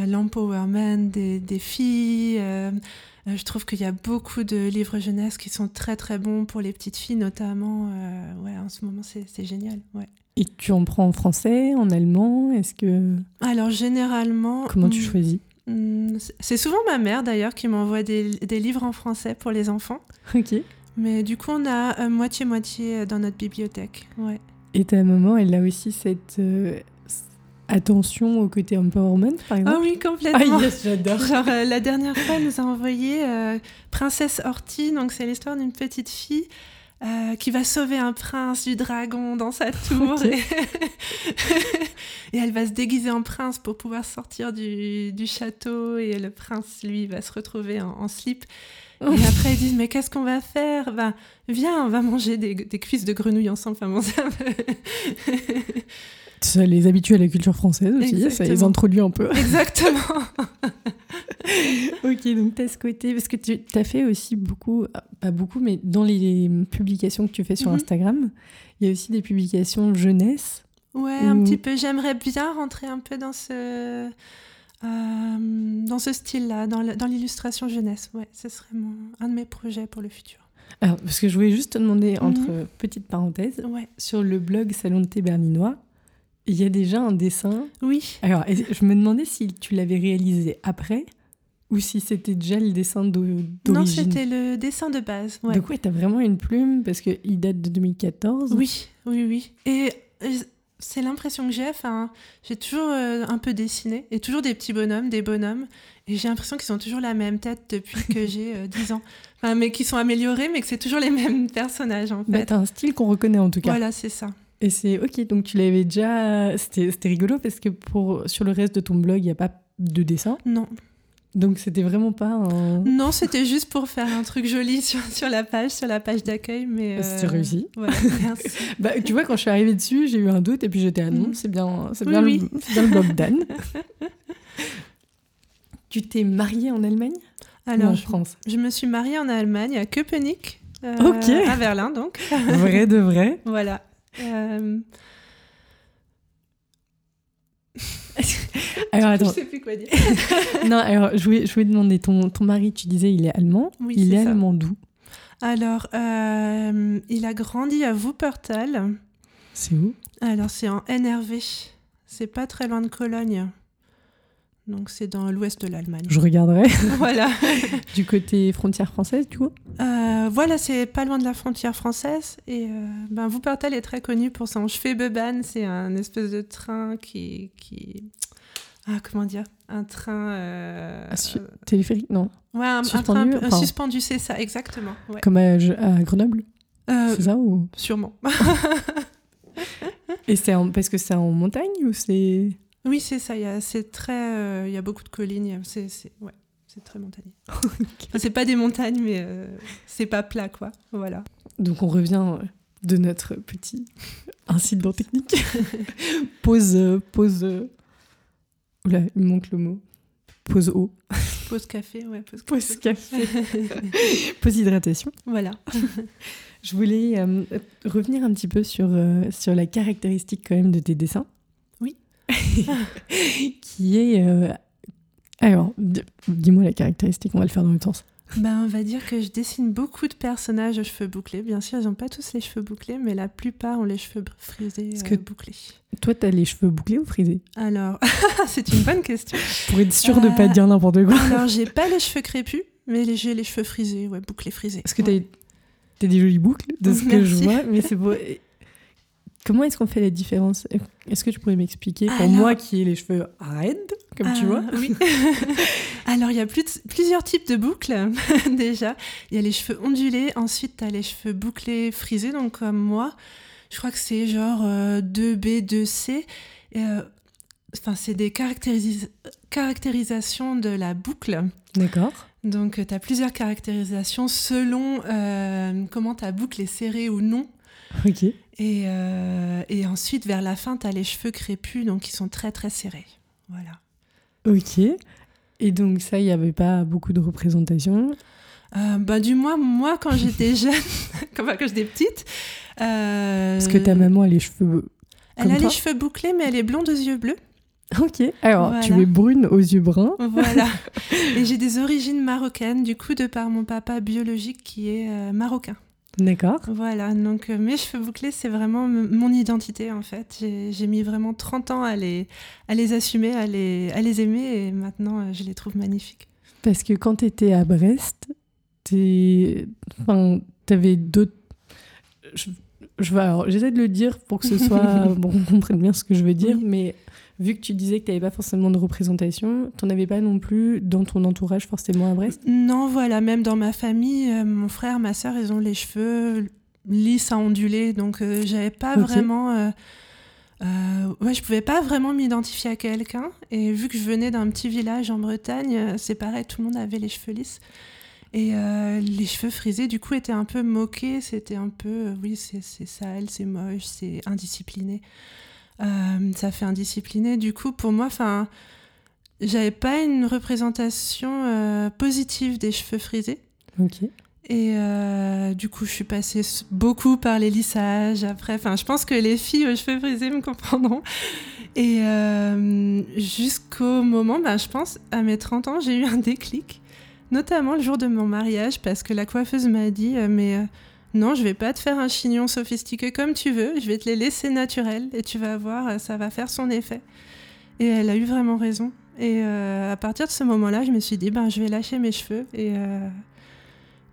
l'empowerment des filles. Je trouve qu'il y a beaucoup de livres jeunesse qui sont très très bons pour les petites filles, notamment. Ouais, en ce moment, c'est génial. Ouais. Et tu en prends en français, en allemand? Est-ce que... Alors, généralement... Comment tu choisis? C'est souvent ma mère, d'ailleurs, qui m'envoie des livres en français pour les enfants. Ok. Mais du coup, on a moitié-moitié dans notre bibliothèque. Ouais. Et ta maman, elle a aussi cette... Attention au côté empowerment, par exemple. Ah oui, complètement. Ah yes, j'adore. Genre, la dernière fois, elle nous a envoyé Princesse Horty, donc c'est l'histoire d'une petite fille qui va sauver un prince du dragon dans sa tour. Okay. Et elle va se déguiser en prince pour pouvoir sortir du château, et le prince, lui, va se retrouver en slip. Et après, ils disent « Mais qu'est-ce qu'on va faire ? » Ben, viens, on va manger des cuisses de grenouille ensemble. Enfin, bon, ça... Ça les habitue à la culture française aussi. Exactement. Ça les introduit un peu. Exactement. Ok, donc tu as ce côté... Parce que tu as fait aussi beaucoup... Pas beaucoup, mais dans les publications que tu fais sur Instagram, il y a aussi des publications jeunesse. Ouais, un petit peu. J'aimerais bien rentrer un peu dans ce style-là, dans l'illustration jeunesse. Ouais, ce serait un de mes projets pour le futur. Alors, parce que je voulais juste te demander, entre petites parenthèses, sur le blog Salon de thé berlinois, il y a déjà un dessin. Oui. Alors, je me demandais si tu l'avais réalisé après ou si c'était déjà le dessin d'origine. Non, c'était le dessin de base. Ouais. Donc, ouais, t'as vraiment une plume parce qu'il date de 2014. Oui, oui, oui. Et C'est l'impression que j'ai. Enfin, j'ai toujours un peu dessiné et toujours des petits bonhommes, des bonhommes. Et j'ai l'impression qu'ils ont toujours la même tête depuis que j'ai 10 ans. Enfin, mais qu'ils sont améliorés, mais que c'est toujours les mêmes personnages, en fait. Bah, t'as un style qu'on reconnaît, en tout cas. Voilà, c'est ça. Et c'est OK. Donc, tu l'avais déjà... C'était rigolo parce que sur le reste de ton blog, il n'y a pas de dessin. Non. Donc, c'était vraiment pas un... Non, c'était juste pour faire un truc joli sur la page d'accueil, mais... C'était réussi. Voilà, merci. Bah, tu vois, quand je suis arrivée dessus, j'ai eu un doute, et puis j'étais à non, c'est bien le blog d'Anne. Tu t'es mariée en Allemagne ? Alors, en France. Je me suis mariée en Allemagne, à Köpenick, à Berlin, donc. Vrai de vrai. Voilà. Alors, attends. Je sais plus quoi dire. Non, alors je voulais demander ton mari, tu disais il est allemand. Oui, il est ça. Allemand d'où ? Alors il a grandi à Wuppertal. C'est où ? Alors c'est en NRW. C'est pas très loin de Cologne. Donc c'est dans l'ouest de l'Allemagne. Je regarderai. Voilà. Du côté frontière française, du coup ? Voilà, c'est pas loin de la frontière française. Et Wuppertal est très connu pour son Schwebebahn. C'est un espèce de train qui... Ah, comment dire ? Un train... téléphérique, non ? Ouais, un train suspendu, c'est ça, exactement. Ouais. Comme à Grenoble ? C'est ça ou... Sûrement. Et parce que c'est en montagne ou c'est... Oui, c'est ça. Il y a beaucoup de collines. C'est très montagneux. Enfin, c'est pas des montagnes, mais c'est pas plat, quoi. Voilà. Donc on revient de notre petit incident technique. Pause. Oula, il me manque le mot. Pause eau. Pause café, ouais. Pause café. Pause hydratation. Voilà. Je voulais revenir un petit peu sur la caractéristique quand même de tes dessins. Qui est... Alors, dis-moi la caractéristique, on va le faire dans le sens. Ben, on va dire que je dessine beaucoup de personnages aux cheveux bouclés. Bien sûr, ils n'ont pas tous les cheveux bouclés, mais la plupart ont les cheveux frisés bouclés. Toi, tu as les cheveux bouclés ou frisés ? Alors, c'est une bonne question. Pour être sûre de ne pas dire n'importe quoi. Alors, j'ai pas les cheveux crépus, mais j'ai les cheveux frisés, ouais, bouclés frisés. Parce que t'as des jolies boucles de ce que je vois, mais c'est beau... Comment est-ce qu'on fait la différence ? Est-ce que tu pourrais m'expliquer pour moi qui ai les cheveux raides, comme tu vois ? Oui. Alors, il y a plusieurs types de boucles, déjà. Il y a les cheveux ondulés, ensuite, tu as les cheveux bouclés frisés, donc comme moi. Je crois que c'est genre 2B, 2C. Enfin, c'est des caractérisations de la boucle. D'accord. Donc, tu as plusieurs caractérisations selon comment ta boucle est serrée ou non. Ok. Et ensuite, vers la fin, tu as les cheveux crépus, donc ils sont très, très serrés. Voilà. Ok. Et donc ça, il n'y avait pas beaucoup de représentation ? Du moins, moi, quand j'étais jeune, quand j'étais petite... Parce que ta maman a les cheveux... Elle a les cheveux bouclés, mais elle est blonde aux yeux bleus. Ok. Alors, voilà. Tu es brune aux yeux bruns. Voilà. Et j'ai des origines marocaines, du coup, de par mon papa biologique qui est marocain. D'accord. Voilà, donc mes cheveux bouclés, c'est vraiment mon identité, en fait. J'ai mis vraiment 30 ans à les assumer, à les aimer, et maintenant, je les trouve magnifiques. Parce que quand tu étais à Brest, t'avais d'autres... Alors, j'essaie de le dire pour que ce soit... Bon, on comprenne bien ce que je veux dire, mais... Vu que tu disais que tu n'avais pas forcément de représentation, tu n'en avais pas non plus dans ton entourage forcément à Brest ? Non, voilà, même dans ma famille, mon frère, ma sœur, ils ont les cheveux lisses à onduler, donc j'avais pas vraiment... je pouvais pas vraiment m'identifier à quelqu'un, et vu que je venais d'un petit village en Bretagne, c'est pareil, tout le monde avait les cheveux lisses. Et les cheveux frisés, du coup, étaient un peu moqués, c'était un peu... oui, c'est sale, c'est moche, c'est indiscipliné. Ça fait indiscipliné. Du coup, pour moi, j'avais pas une représentation positive des cheveux frisés. Ok. Et du coup, je suis passée beaucoup par les lissages. Après, je pense que les filles aux cheveux frisés me comprendront. Et jusqu'au moment, je pense, à mes 30 ans, j'ai eu un déclic. Notamment le jour de mon mariage, parce que la coiffeuse m'a dit non, je vais pas te faire un chignon sophistiqué comme tu veux, je vais te les laisser naturels et tu vas voir, ça va faire son effet. Et elle a eu vraiment raison. Et à partir de ce moment-là, je me suis dit, je vais lâcher mes cheveux. Et, euh,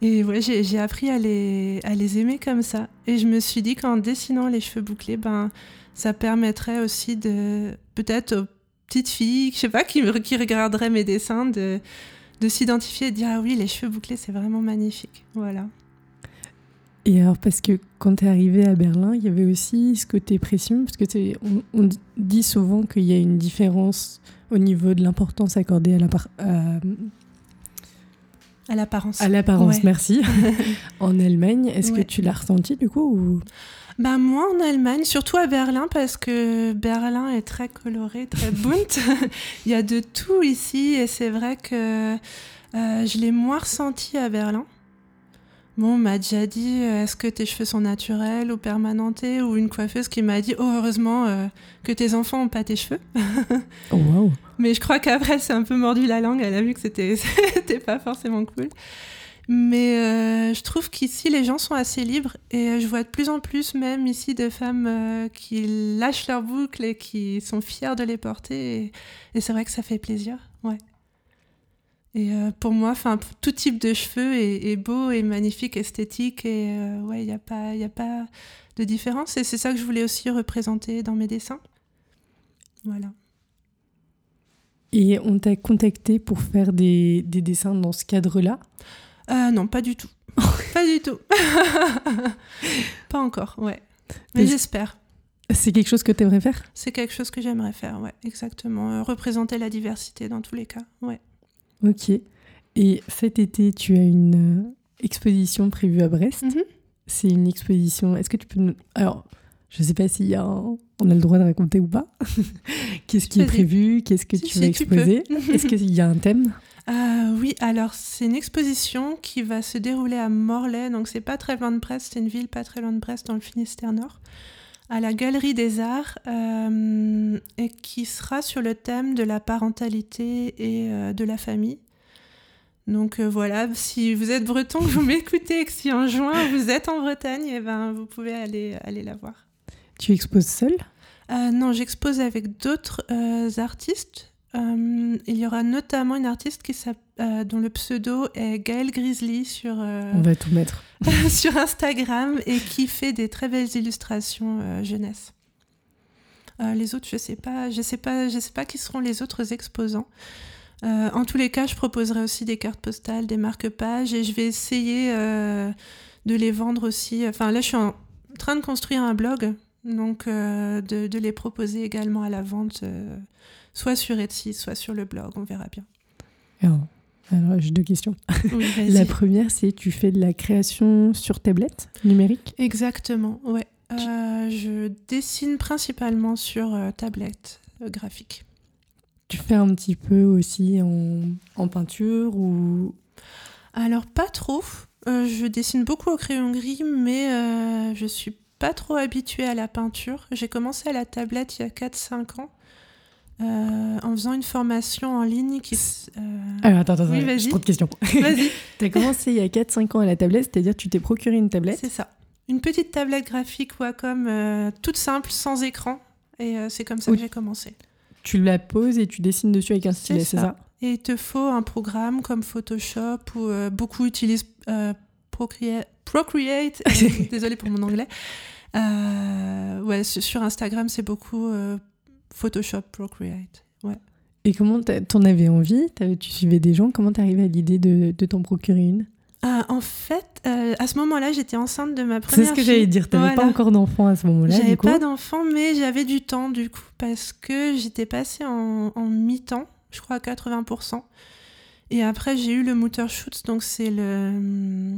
Et ouais, j'ai appris à les aimer comme ça. Et je me suis dit qu'en dessinant les cheveux bouclés, ben, ça permettrait aussi de, peut-être aux petites filles, je sais pas, qui regarderaient mes dessins, de s'identifier et de dire ah oui, les cheveux bouclés, c'est vraiment magnifique. Voilà. Et alors, parce que quand tu es arrivée à Berlin, il y avait aussi ce côté pression, parce que on dit souvent qu'il y a une différence au niveau de l'importance accordée à l'apparence. À l'apparence, ouais. Merci. En Allemagne, est-ce que tu l'as ressenti du coup ou... Bah moi en Allemagne, surtout à Berlin, parce que Berlin est très coloré, très bunt. Il y a de tout ici et c'est vrai que je l'ai moins ressenti à Berlin. Bon, on m'a déjà dit est-ce que tes cheveux sont naturels ou permanentés, ou une coiffeuse qui m'a dit oh heureusement que tes enfants n'ont pas tes cheveux. Oh wow. Mais je crois qu'après elle s'est un peu mordu la langue, elle a vu que c'était pas forcément cool. Mais je trouve qu'ici les gens sont assez libres et je vois de plus en plus même ici de femmes qui lâchent leurs boucles et qui sont fières de les porter et c'est vrai que ça fait plaisir, ouais. Et pour moi, tout type de cheveux est beau et magnifique, esthétique. Et ouais, il n'y a pas de différence. Et c'est ça que je voulais aussi représenter dans mes dessins. Voilà. Et on t'a contacté pour faire des dessins dans ce cadre-là ? Non, pas du tout. Pas du tout. Pas encore, ouais. Mais j'espère. C'est quelque chose que tu aimerais faire ? C'est quelque chose que j'aimerais faire, ouais, exactement. Représenter la diversité dans tous les cas, ouais. Ok. Et cet été, tu as une exposition prévue à Brest. Mm-hmm. C'est une exposition... Est-ce que tu peux nous... Alors, je ne sais pas s'il y a on a le droit de raconter ou pas. Qu'est-ce qui est prévu ? Qu'est-ce que tu vas exposer ? Est-ce qu'il y a un thème ? Oui, alors c'est une exposition qui va se dérouler à Morlaix. Donc, c'est pas très loin de Brest. C'est une ville pas très loin de Brest, dans le Finistère Nord, à la Galerie des Arts, et qui sera sur le thème de la parentalité et de la famille. Donc voilà, si vous êtes breton, que vous m'écoutez, et que si en juin vous êtes en Bretagne, eh ben, vous pouvez aller la voir. Tu exposes seule ? Non, j'expose avec d'autres artistes. Il y aura notamment une artiste dont le pseudo est Gaëlle Grizzly sur on va tout mettre sur Instagram et qui fait des très belles illustrations jeunesse. Les autres, je sais pas qui seront les autres exposants. En tous les cas, je proposerai aussi des cartes postales, des marque-pages et je vais essayer de les vendre aussi. Enfin, là, je suis en train de construire un blog, donc de les proposer également à la vente. Soit sur Etsy, soit sur le blog, on verra bien. Alors j'ai deux questions. Oui, la première, c'est tu fais de la création sur tablette numérique ? Exactement, ouais. Je dessine principalement sur tablette graphique. Tu fais un petit peu aussi en peinture ou... Alors, pas trop. Je dessine beaucoup au crayon gris, mais je suis pas trop habituée à la peinture. J'ai commencé à la tablette il y a 4-5 ans. En faisant une formation en ligne qui... Alors attends, oui, j'ai trop de questions. Vas-y. T'as commencé il y a 4-5 ans à la tablette, c'est-à-dire tu t'es procuré une tablette ? C'est ça. Une petite tablette graphique Wacom, toute simple, sans écran. Et c'est comme ça que j'ai commencé. Tu la poses et tu dessines dessus avec un stylet, c'est ça ? Et il te faut un programme comme Photoshop ou beaucoup utilisent Procreate. Désolée pour mon anglais. Ouais, sur Instagram, c'est beaucoup... Photoshop, Procreate, ouais. Et comment t'en avais envie ? Tu suivais des gens ? Comment t'arrivais à l'idée de t'en procurer une ? En fait, à ce moment-là, j'étais enceinte de ma première fille. C'est ce que j'allais dire, t'avais pas encore d'enfant à ce moment-là. J'avais pas d'enfant, mais j'avais du temps du coup, parce que j'étais passée en mi-temps, je crois à 80%. Et après, j'ai eu le Mutterschutz, donc c'est le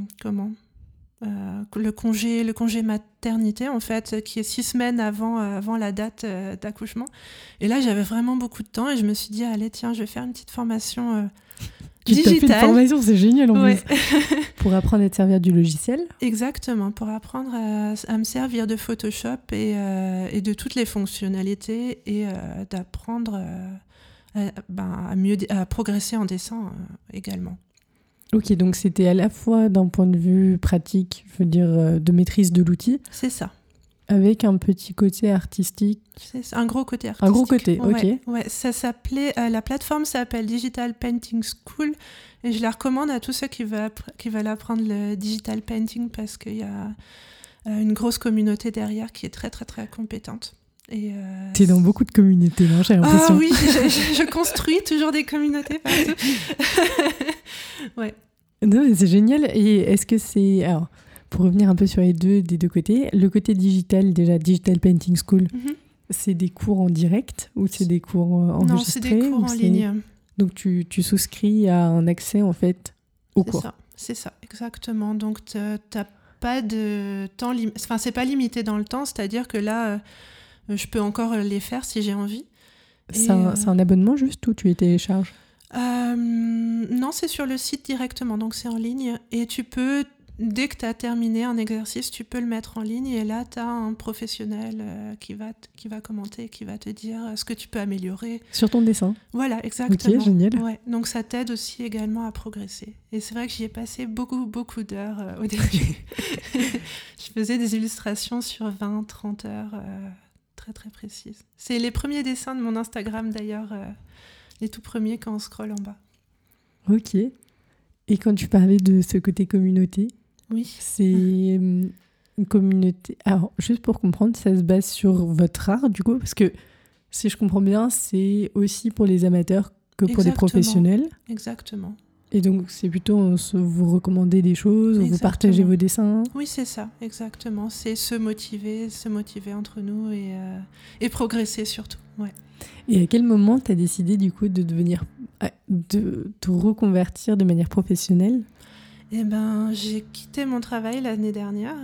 congé maternité, en fait, qui est 6 semaines avant la date d'accouchement. Et là, j'avais vraiment beaucoup de temps et je me suis dit, allez, tiens, je vais faire une petite formation digitale. Tu t'as fait une formation, c'est génial, en plus. Pour apprendre à te servir du logiciel. Exactement, pour apprendre à me servir de Photoshop et de toutes les fonctionnalités et d'apprendre à progresser en dessin également. Ok, donc c'était à la fois d'un point de vue pratique, je veux dire, de maîtrise de l'outil. C'est ça. Avec un petit côté artistique. C'est un gros côté artistique. Un gros côté, ok. Ouais. Ça s'appelait, la plateforme s'appelle Digital Painting School et je la recommande à tous ceux qui veulent apprendre le digital painting parce qu'il y a une grosse communauté derrière qui est très très très compétente. T'es dans beaucoup de communautés, non? J'ai l'impression. Ah oui, je construis toujours des communautés partout. Ouais. Non, c'est génial. Et est-ce que c'est... Alors, pour revenir un peu sur les deux, des deux côtés, le côté digital, déjà, Digital Painting School, c'est des cours en direct ou c'est des cours enregistrés? Non, c'est des cours en ligne. Donc, tu souscris à un accès, en fait, aux cours. C'est ça, exactement. Donc, t'as pas de temps... Enfin, c'est pas limité dans le temps, c'est-à-dire que là, je peux encore les faire si j'ai envie. C'est un abonnement juste ou tu les télécharges? Non, c'est sur le site directement, donc c'est en ligne. Et tu peux... Dès que tu as terminé un exercice, tu peux le mettre en ligne et là, tu as un professionnel qui va commenter, qui va te dire ce que tu peux améliorer. Sur ton dessin. Voilà, exactement. Ok, génial. Ouais, donc, ça t'aide aussi également à progresser. Et c'est vrai que j'y ai passé beaucoup, beaucoup d'heures au début. Je faisais des illustrations sur 20, 30 heures très, très précises. C'est les premiers dessins de mon Instagram, d'ailleurs, les tout premiers quand on scrolle en bas. Ok. Et quand tu parlais de ce côté communauté, oui. C'est une communauté... Alors, juste pour comprendre, ça se base sur votre art, du coup, parce que, si je comprends bien, c'est aussi pour les amateurs que pour les professionnels. Exactement. Et donc, c'est plutôt, vous recommandez des choses, vous partagez vos dessins. Oui, c'est ça, exactement. C'est se motiver entre nous et progresser surtout, ouais. Et à quel moment tu as décidé, du coup, de devenir... de te reconvertir de manière professionnelle? Eh ben, j'ai quitté mon travail l'année dernière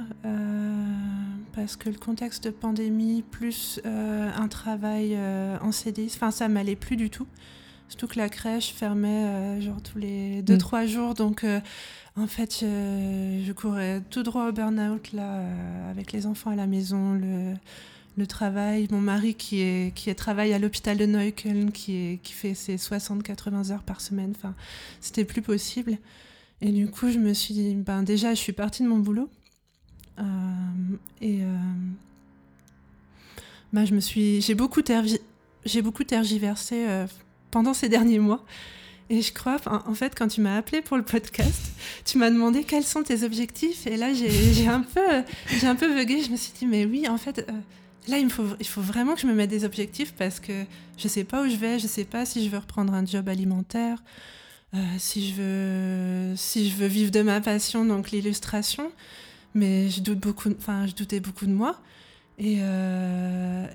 parce que le contexte de pandémie plus un travail en CDI, ça m'allait plus du tout. Surtout que la crèche fermait tous les 2-3 jours. Donc, en fait, je courais tout droit au burn-out là, avec les enfants à la maison, le travail, mon mari qui travaille à l'hôpital de Neukölln, qui fait ses 60-80 heures par semaine, c'était plus possible. Et du coup, je me suis dit, déjà, je suis partie de mon boulot. J'ai beaucoup tergiversé pendant ces derniers mois. Et je crois, en fait, quand tu m'as appelée pour le podcast, tu m'as demandé quels sont tes objectifs. Et là, j'ai un peu bugué. Je me suis dit, mais oui, en fait... Là, il faut vraiment que je me mette des objectifs parce que je ne sais pas où je vais, je ne sais pas si je veux reprendre un job alimentaire, si je veux vivre de ma passion, donc l'illustration. Mais je doutais beaucoup de moi. Et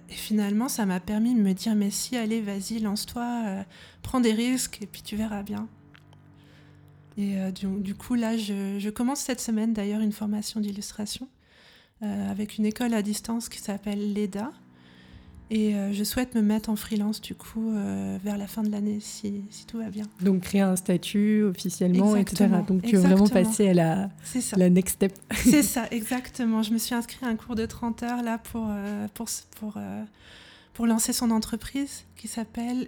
finalement, ça m'a permis de me dire, mais si, allez, vas-y, lance-toi, prends des risques et puis tu verras bien. Et du coup, là, je commence cette semaine d'ailleurs une formation d'illustration. Avec une école à distance qui s'appelle l'EDA. Et je souhaite me mettre en freelance, du coup, vers la fin de l'année, si tout va bien. Donc, créer un statut officiellement, exactement, etc. Donc, tu veux vraiment passer à la next step. C'est ça, exactement. Je me suis inscrite à un cours de 30 heures là, pour lancer son entreprise qui s'appelle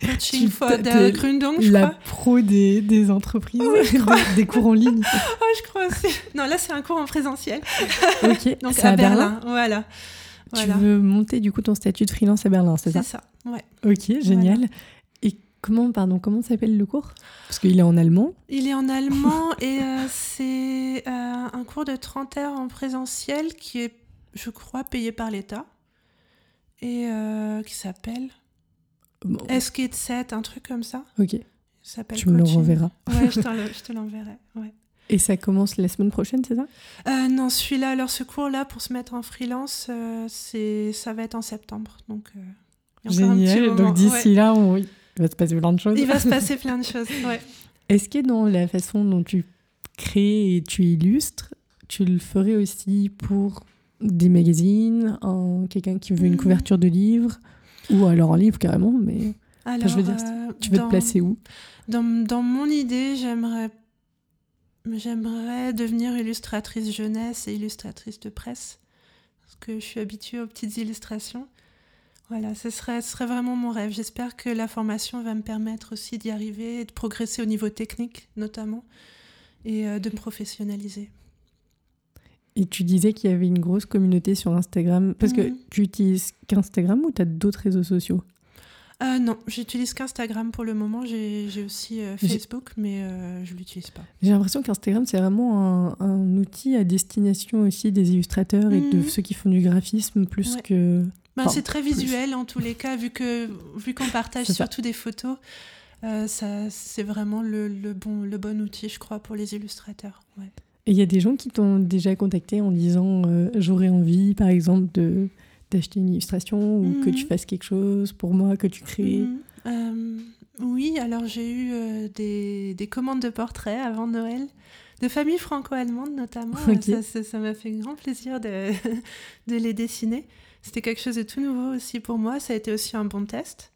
Coaching for the Gründung, je crois. La pro des entreprises, oui, des cours en ligne. Oh, je crois aussi. Non, là, c'est un cours en présentiel. Ok, donc c'est à Berlin. Voilà. Tu veux monter, du coup, ton statut de freelance à Berlin, c'est ça? C'est ça, ouais. Ok, génial. Voilà. Et comment s'appelle le cours? Parce qu'il est en allemand. Il est en allemand et c'est un cours de 30 heures en présentiel qui est, je crois, payé par l'État. Et qui s'appelle Esquite 7, un truc comme ça. Ok. Tu me le renverras. Ouais, je te l'enverrai. Ouais. Et ça commence la semaine prochaine, c'est ça? Non, celui-là, alors ce cours-là, pour se mettre en freelance, ça va être en septembre. Donc, génial. Donc d'ici là, il va se passer plein de choses. Il va se passer plein de choses, ouais. Est-ce que dans la façon dont tu crées et tu illustres, tu le ferais aussi pour... des magazines, quelqu'un qui veut une couverture de livre, ou alors un livre carrément, mais alors, je veux dire, tu veux te placer où? Dans mon idée, j'aimerais devenir illustratrice jeunesse et illustratrice de presse, parce que je suis habituée aux petites illustrations. Voilà, ce serait vraiment mon rêve. J'espère que la formation va me permettre aussi d'y arriver, et de progresser au niveau technique notamment, et de me professionnaliser. Et tu disais qu'il y avait une grosse communauté sur Instagram. Parce que tu utilises qu'Instagram ou tu as d'autres réseaux sociaux ? Non, j'utilise qu'Instagram pour le moment. J'ai aussi Facebook, mais je ne l'utilise pas. J'ai l'impression qu'Instagram, c'est vraiment un outil à destination aussi des illustrateurs et de ceux qui font du graphisme plus que... Ben, enfin, c'est très visuel en tous les cas, vu qu'on partage surtout des photos. C'est vraiment le bon outil, je crois, pour les illustrateurs. Ouais. Et il y a des gens qui t'ont déjà contacté en disant j'aurais envie, par exemple, d'acheter une illustration ou que tu fasses quelque chose pour moi, que tu crées. Oui, alors j'ai eu des commandes de portraits avant Noël, de familles franco-allemandes notamment. Okay. Ça m'a fait grand plaisir de les dessiner. C'était quelque chose de tout nouveau aussi pour moi. Ça a été aussi un bon test.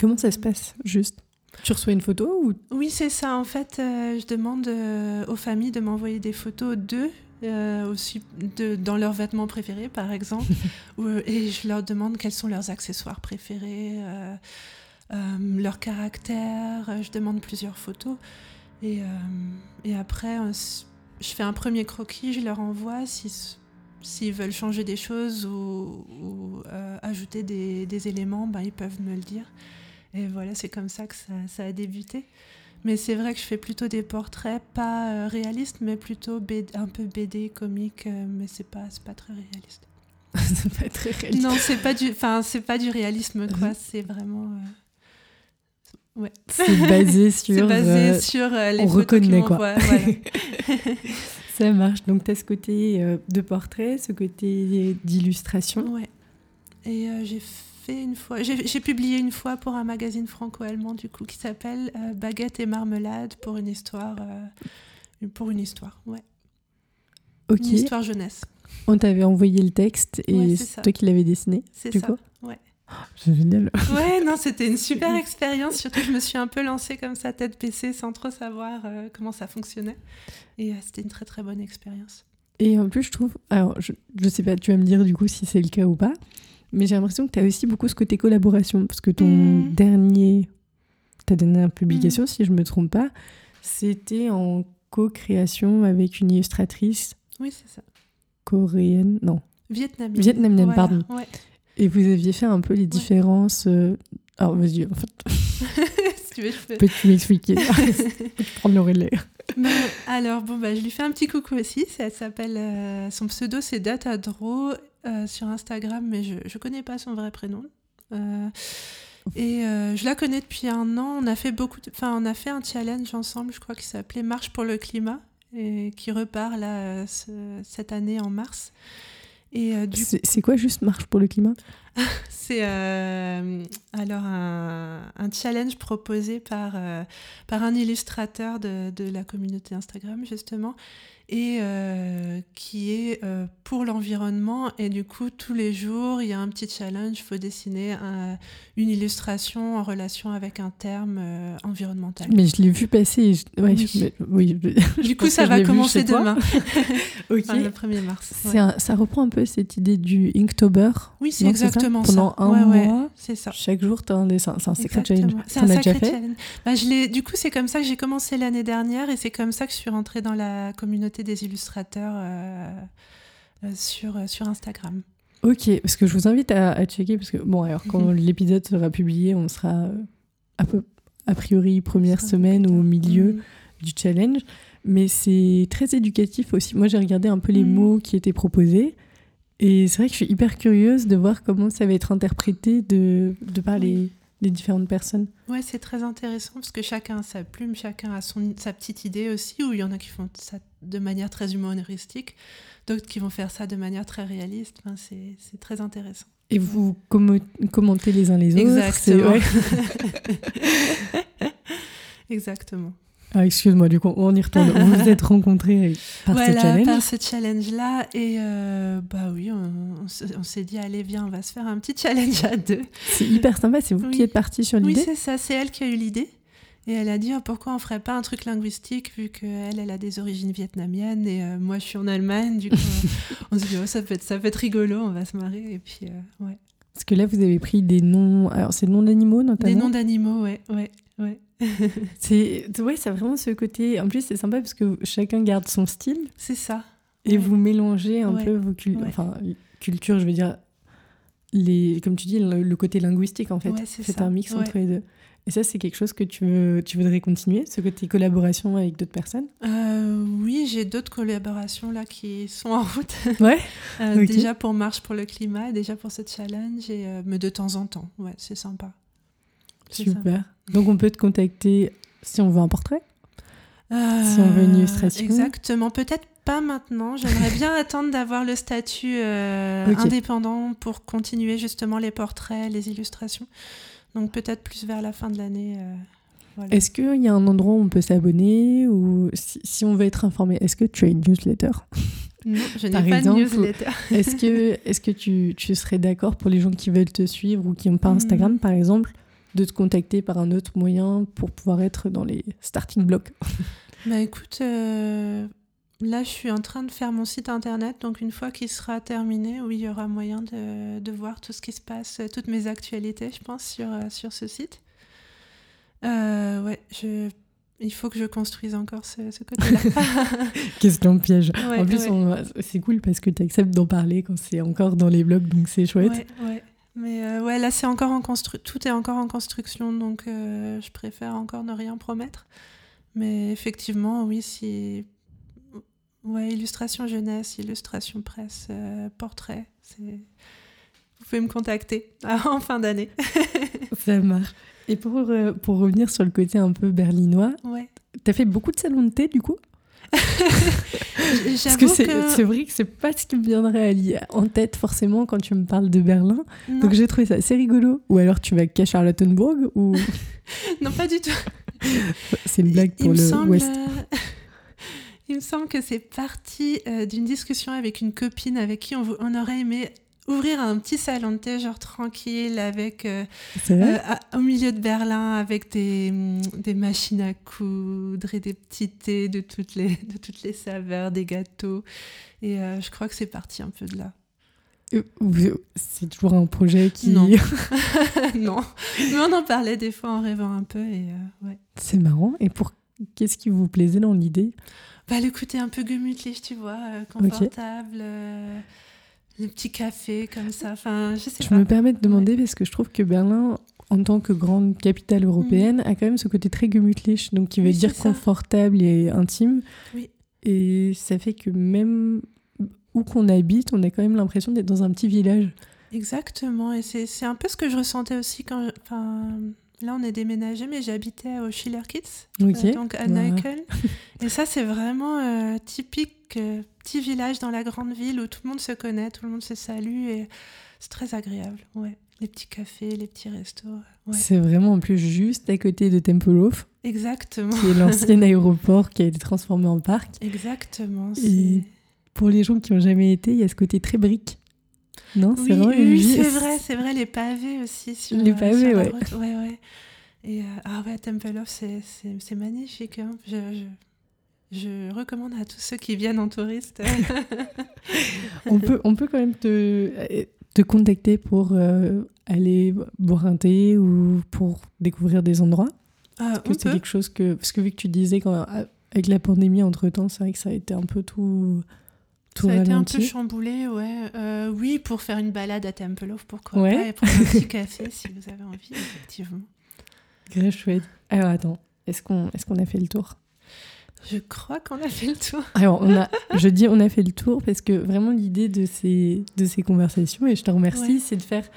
Comment ça se passe, juste ? Tu reçois une photo ou... Oui, c'est ça. En fait, je demande aux familles de m'envoyer des photos d'eux, aussi dans leurs vêtements préférés, par exemple. Et je leur demande quels sont leurs accessoires préférés, leur caractère. Je demande plusieurs photos. Et après, je fais un premier croquis, je leur envoie s'ils veulent changer des choses ou ajouter des éléments, ben, ils peuvent me le dire. Et voilà, c'est comme ça que ça a débuté. Mais c'est vrai que je fais plutôt des portraits, pas réalistes, mais plutôt un peu BD, comique, mais c'est pas très réaliste. C'est pas très réaliste. Non, c'est pas du réalisme, quoi. C'est vraiment... Ouais. C'est basé sur les photos reconnaît, qu'on voit. Voilà. Ça marche. Donc, tu as ce côté de portrait, ce côté d'illustration. Ouais. Et j'ai publié une fois pour un magazine franco-allemand du coup qui s'appelle Baguette et marmelade pour une histoire ouais. Okay. Une histoire jeunesse. On t'avait envoyé le texte et c'est toi qui l'avais dessiné. C'est du ça. Coup ouais. Oh, c'est génial. Ouais, non, c'était une super expérience, surtout que je me suis un peu lancée comme ça tête baissée sans trop savoir comment ça fonctionnait et c'était une très très bonne expérience. Et en plus je trouve, alors je sais pas, tu vas me dire du coup si c'est le cas ou pas. Mais j'ai l'impression que tu as aussi beaucoup ce côté collaboration, parce que ton ta dernière publication, si je ne me trompe pas, c'était en co-création avec une illustratrice. Oui, c'est ça. Coréenne, non. Vietnamienne, voilà, pardon. Ouais. Et vous aviez fait un peu les différences... Alors, vas-y, en fait... Si tu veux, peux-tu m'expliquer? Peux-tu prendre le relais? Ben, alors, bon, je lui fais un petit coucou aussi. Ça s'appelle... son pseudo, c'est Datadraw... sur Instagram, mais je connais pas son vrai prénom. Je la connais depuis un an. On a fait on a fait un challenge ensemble, je crois, qui s'appelait Marche pour le climat, et qui repart là cette année en mars. Et c'est quoi juste Marche pour le climat? C'est alors un challenge proposé par un illustrateur de la communauté Instagram justement, et qui est pour l'environnement. Et du coup, tous les jours, il y a un petit challenge. Il faut dessiner une illustration en relation avec un terme environnemental. Mais je l'ai vu passer. Du coup, ça va commencer demain. Okay. Enfin, le 1er mars. Ouais. Ça reprend un peu cette idée du Inktober. Oui, c'est exactement ça. Pendant un mois, c'est ça. Chaque jour, tu as un dessin. C'est un sacré challenge. C'est un sacré challenge. Bah, du coup, c'est comme ça que j'ai commencé l'année dernière. Et c'est comme ça que je suis rentrée dans la communauté des illustrateurs sur Instagram. Ok, parce que je vous invite à checker, parce que bon, alors quand l'épisode sera publié, on sera a priori première semaine ou au milieu du challenge, mais c'est très éducatif aussi. Moi, j'ai regardé un peu les mots qui étaient proposés, et c'est vrai que je suis hyper curieuse de voir comment ça va être interprété de par les différentes personnes. Ouais, c'est très intéressant parce que chacun a sa plume, chacun a sa petite idée aussi, où il y en a qui font ça de manière très humoristique, d'autres qui vont faire ça de manière très réaliste. Enfin, c'est très intéressant. Et vous commentez les uns les autres. Exactement. Exactement. Ah, excuse-moi, du coup, on y retourne. Vous vous êtes rencontrés par ce challenge-là. Et on s'est dit, allez, viens, on va se faire un petit challenge à deux. C'est hyper sympa, c'est vous qui êtes partie sur l'idée. Oui, c'est ça, c'est elle qui a eu l'idée. Et elle a dit, pourquoi on ne ferait pas un truc linguistique, vu qu'elle a des origines vietnamiennes et moi, je suis en Allemagne. Du coup, on s'est dit, ça peut être rigolo, on va se marrer. Et puis, ouais. Parce que là, vous avez pris des noms... Alors, c'est des noms d'animaux, notamment? Des noms d'animaux, ouais. Ça a vraiment ce côté... En plus, c'est sympa parce que chacun garde son style. C'est ça, Et vous mélangez un peu vos cultures, je veux dire, les, comme tu dis, le côté linguistique, en fait. Ouais, c'est un mix entre les deux. Et ça, c'est quelque chose que tu voudrais continuer, ce côté collaboration avec d'autres personnes ? Oui, j'ai d'autres collaborations là qui sont en route. Ouais. Déjà pour Marche pour le climat, déjà pour ce challenge, et, mais de temps en temps. Ouais, c'est sympa. Super. Donc, on peut te contacter si on veut un portrait ? Si on veut une illustration ? Exactement. Peut-être pas maintenant. J'aimerais bien attendre d'avoir le statut indépendant pour continuer justement les portraits, les illustrations. Donc peut-être plus vers la fin de l'année. Voilà. Est-ce qu'il y a un endroit où on peut s'abonner ou si on veut être informé, est-ce que tu as une newsletter ? Non, je n'ai pas de newsletter. Est-ce que tu serais d'accord pour les gens qui veulent te suivre ou qui n'ont pas Instagram, par exemple, de te contacter par un autre moyen pour pouvoir être dans les starting blocks ? Bah écoute, là je suis en train de faire mon site internet, donc une fois qu'il sera terminé, oui, il y aura moyen de voir tout ce qui se passe, toutes mes actualités, je pense, sur ce site. Il faut que je construise encore ce côté-là. Question piège. Ouais, en plus, c'est cool parce que tu acceptes d'en parler quand c'est encore dans les blogs, donc c'est chouette. Ouais. Mais là, c'est encore tout est encore en construction, donc je préfère encore ne rien promettre. Mais effectivement, oui, si... Ouais, illustration jeunesse, illustration presse, portrait. Vous pouvez me contacter en fin d'année. Ça marche. Et pour revenir sur le côté un peu berlinois, t'as fait beaucoup de salons de thé du coup ? Parce que c'est vrai que c'est pas ce qui me viendrait en tête forcément quand tu me parles de Berlin. Non. Donc j'ai trouvé ça assez rigolo. Ou alors tu vas qu'à Charlottenburg ou... Non, pas du tout. C'est une blague pour le Ouest. Il me semble que c'est parti d'une discussion avec une copine avec qui on aurait aimé ouvrir un petit salon de thé, genre tranquille, avec, au milieu de Berlin, avec des machines à coudre et des petits thés de toutes les saveurs, des gâteaux. Et je crois que c'est parti un peu de là. C'est toujours un projet qui... Non. Non. Mais on en parlait des fois en rêvant un peu. Et, c'est marrant. Et qu'est-ce qui vous plaisait dans l'idée ? Bah, le côté un peu gemütlich, tu vois, confortable, le petit café comme ça, enfin, je sais pas. Je me permets de demander parce que je trouve que Berlin, en tant que grande capitale européenne, a quand même ce côté très gemütlich, donc qui veut dire confortable et intime. Oui. Et ça fait que même où qu'on habite, on a quand même l'impression d'être dans un petit village. Exactement, et c'est un peu ce que je ressentais aussi quand... Là, on est déménagé, mais j'habitais au Schillerkitz, donc à Neukölln. Et ça, c'est vraiment typique, petit village dans la grande ville où tout le monde se connaît, tout le monde se salue. Et c'est très agréable, Les petits cafés, les petits restos. Ouais. C'est vraiment en plus juste à côté de Tempelhof. Exactement. Qui est l'ancien aéroport qui a été transformé en parc. Exactement. Et pour les gens qui n'ont jamais été, il y a ce côté très brique. Non, c'est vrai. Oui, c'est vrai, les pavés aussi. Sur la route. Ouais. Et Tempelhof, c'est magnifique. Hein. Je recommande à tous ceux qui viennent en touriste. on peut quand même te contacter pour aller boire un thé ou pour découvrir des endroits. Quelque chose que... Parce que vu que tu disais qu'avec la pandémie, entre-temps, c'est vrai que ça a été un peu tout... Ça a été un peu chamboulé, oui, pour faire une balade à Tempelhof, pourquoi pas, et prendre un petit café si vous avez envie, effectivement. Grave chouette. Alors attends, est-ce qu'on a fait le tour ? Je crois qu'on a fait le tour. Alors on a fait le tour parce que vraiment l'idée de ces conversations, et je te remercie, c'est de faire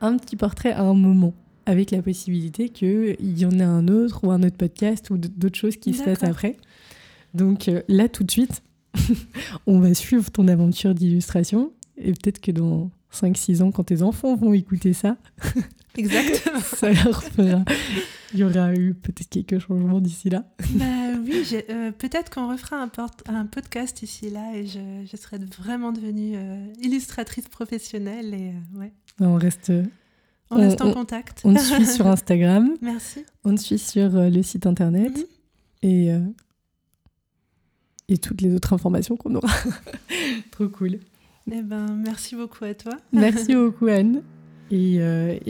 un petit portrait à un moment, avec la possibilité qu'il y en ait un autre ou un autre podcast ou d'autres choses qui se passent après. Donc là tout de suite. On va suivre ton aventure d'illustration et peut-être que dans 5-6 ans, quand tes enfants vont écouter ça, exactement. Ça leur fera... Il y aura eu peut-être quelques changements d'ici là. Bah oui, peut-être qu'on refera un podcast ici là et je serai vraiment devenue illustratrice professionnelle. Et, On reste en contact. On te suit sur Instagram. Merci. On te suit sur le site internet et... Et toutes les autres informations qu'on aura. Trop cool. Eh ben, merci beaucoup à toi. Merci beaucoup, Anne. Et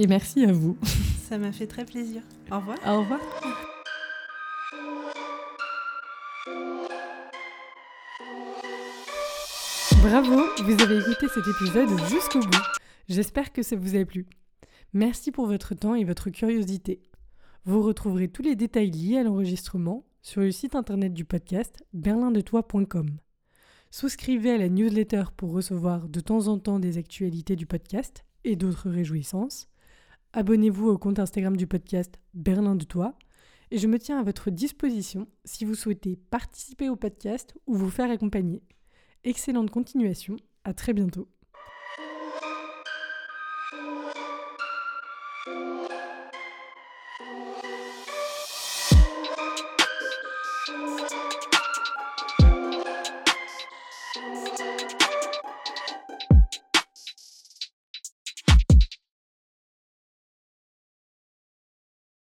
merci à vous. Ça m'a fait très plaisir. Au revoir. Au revoir. Bravo, vous avez écouté cet épisode jusqu'au bout. J'espère que ça vous a plu. Merci pour votre temps et votre curiosité. Vous retrouverez tous les détails liés à l'enregistrement sur le site internet du podcast berlindetoi.com. Souscrivez à la newsletter pour recevoir de temps en temps des actualités du podcast et d'autres réjouissances. Abonnez-vous au compte Instagram du podcast Berlin de Toi et je me tiens à votre disposition si vous souhaitez participer au podcast ou vous faire accompagner. Excellente continuation, à très bientôt.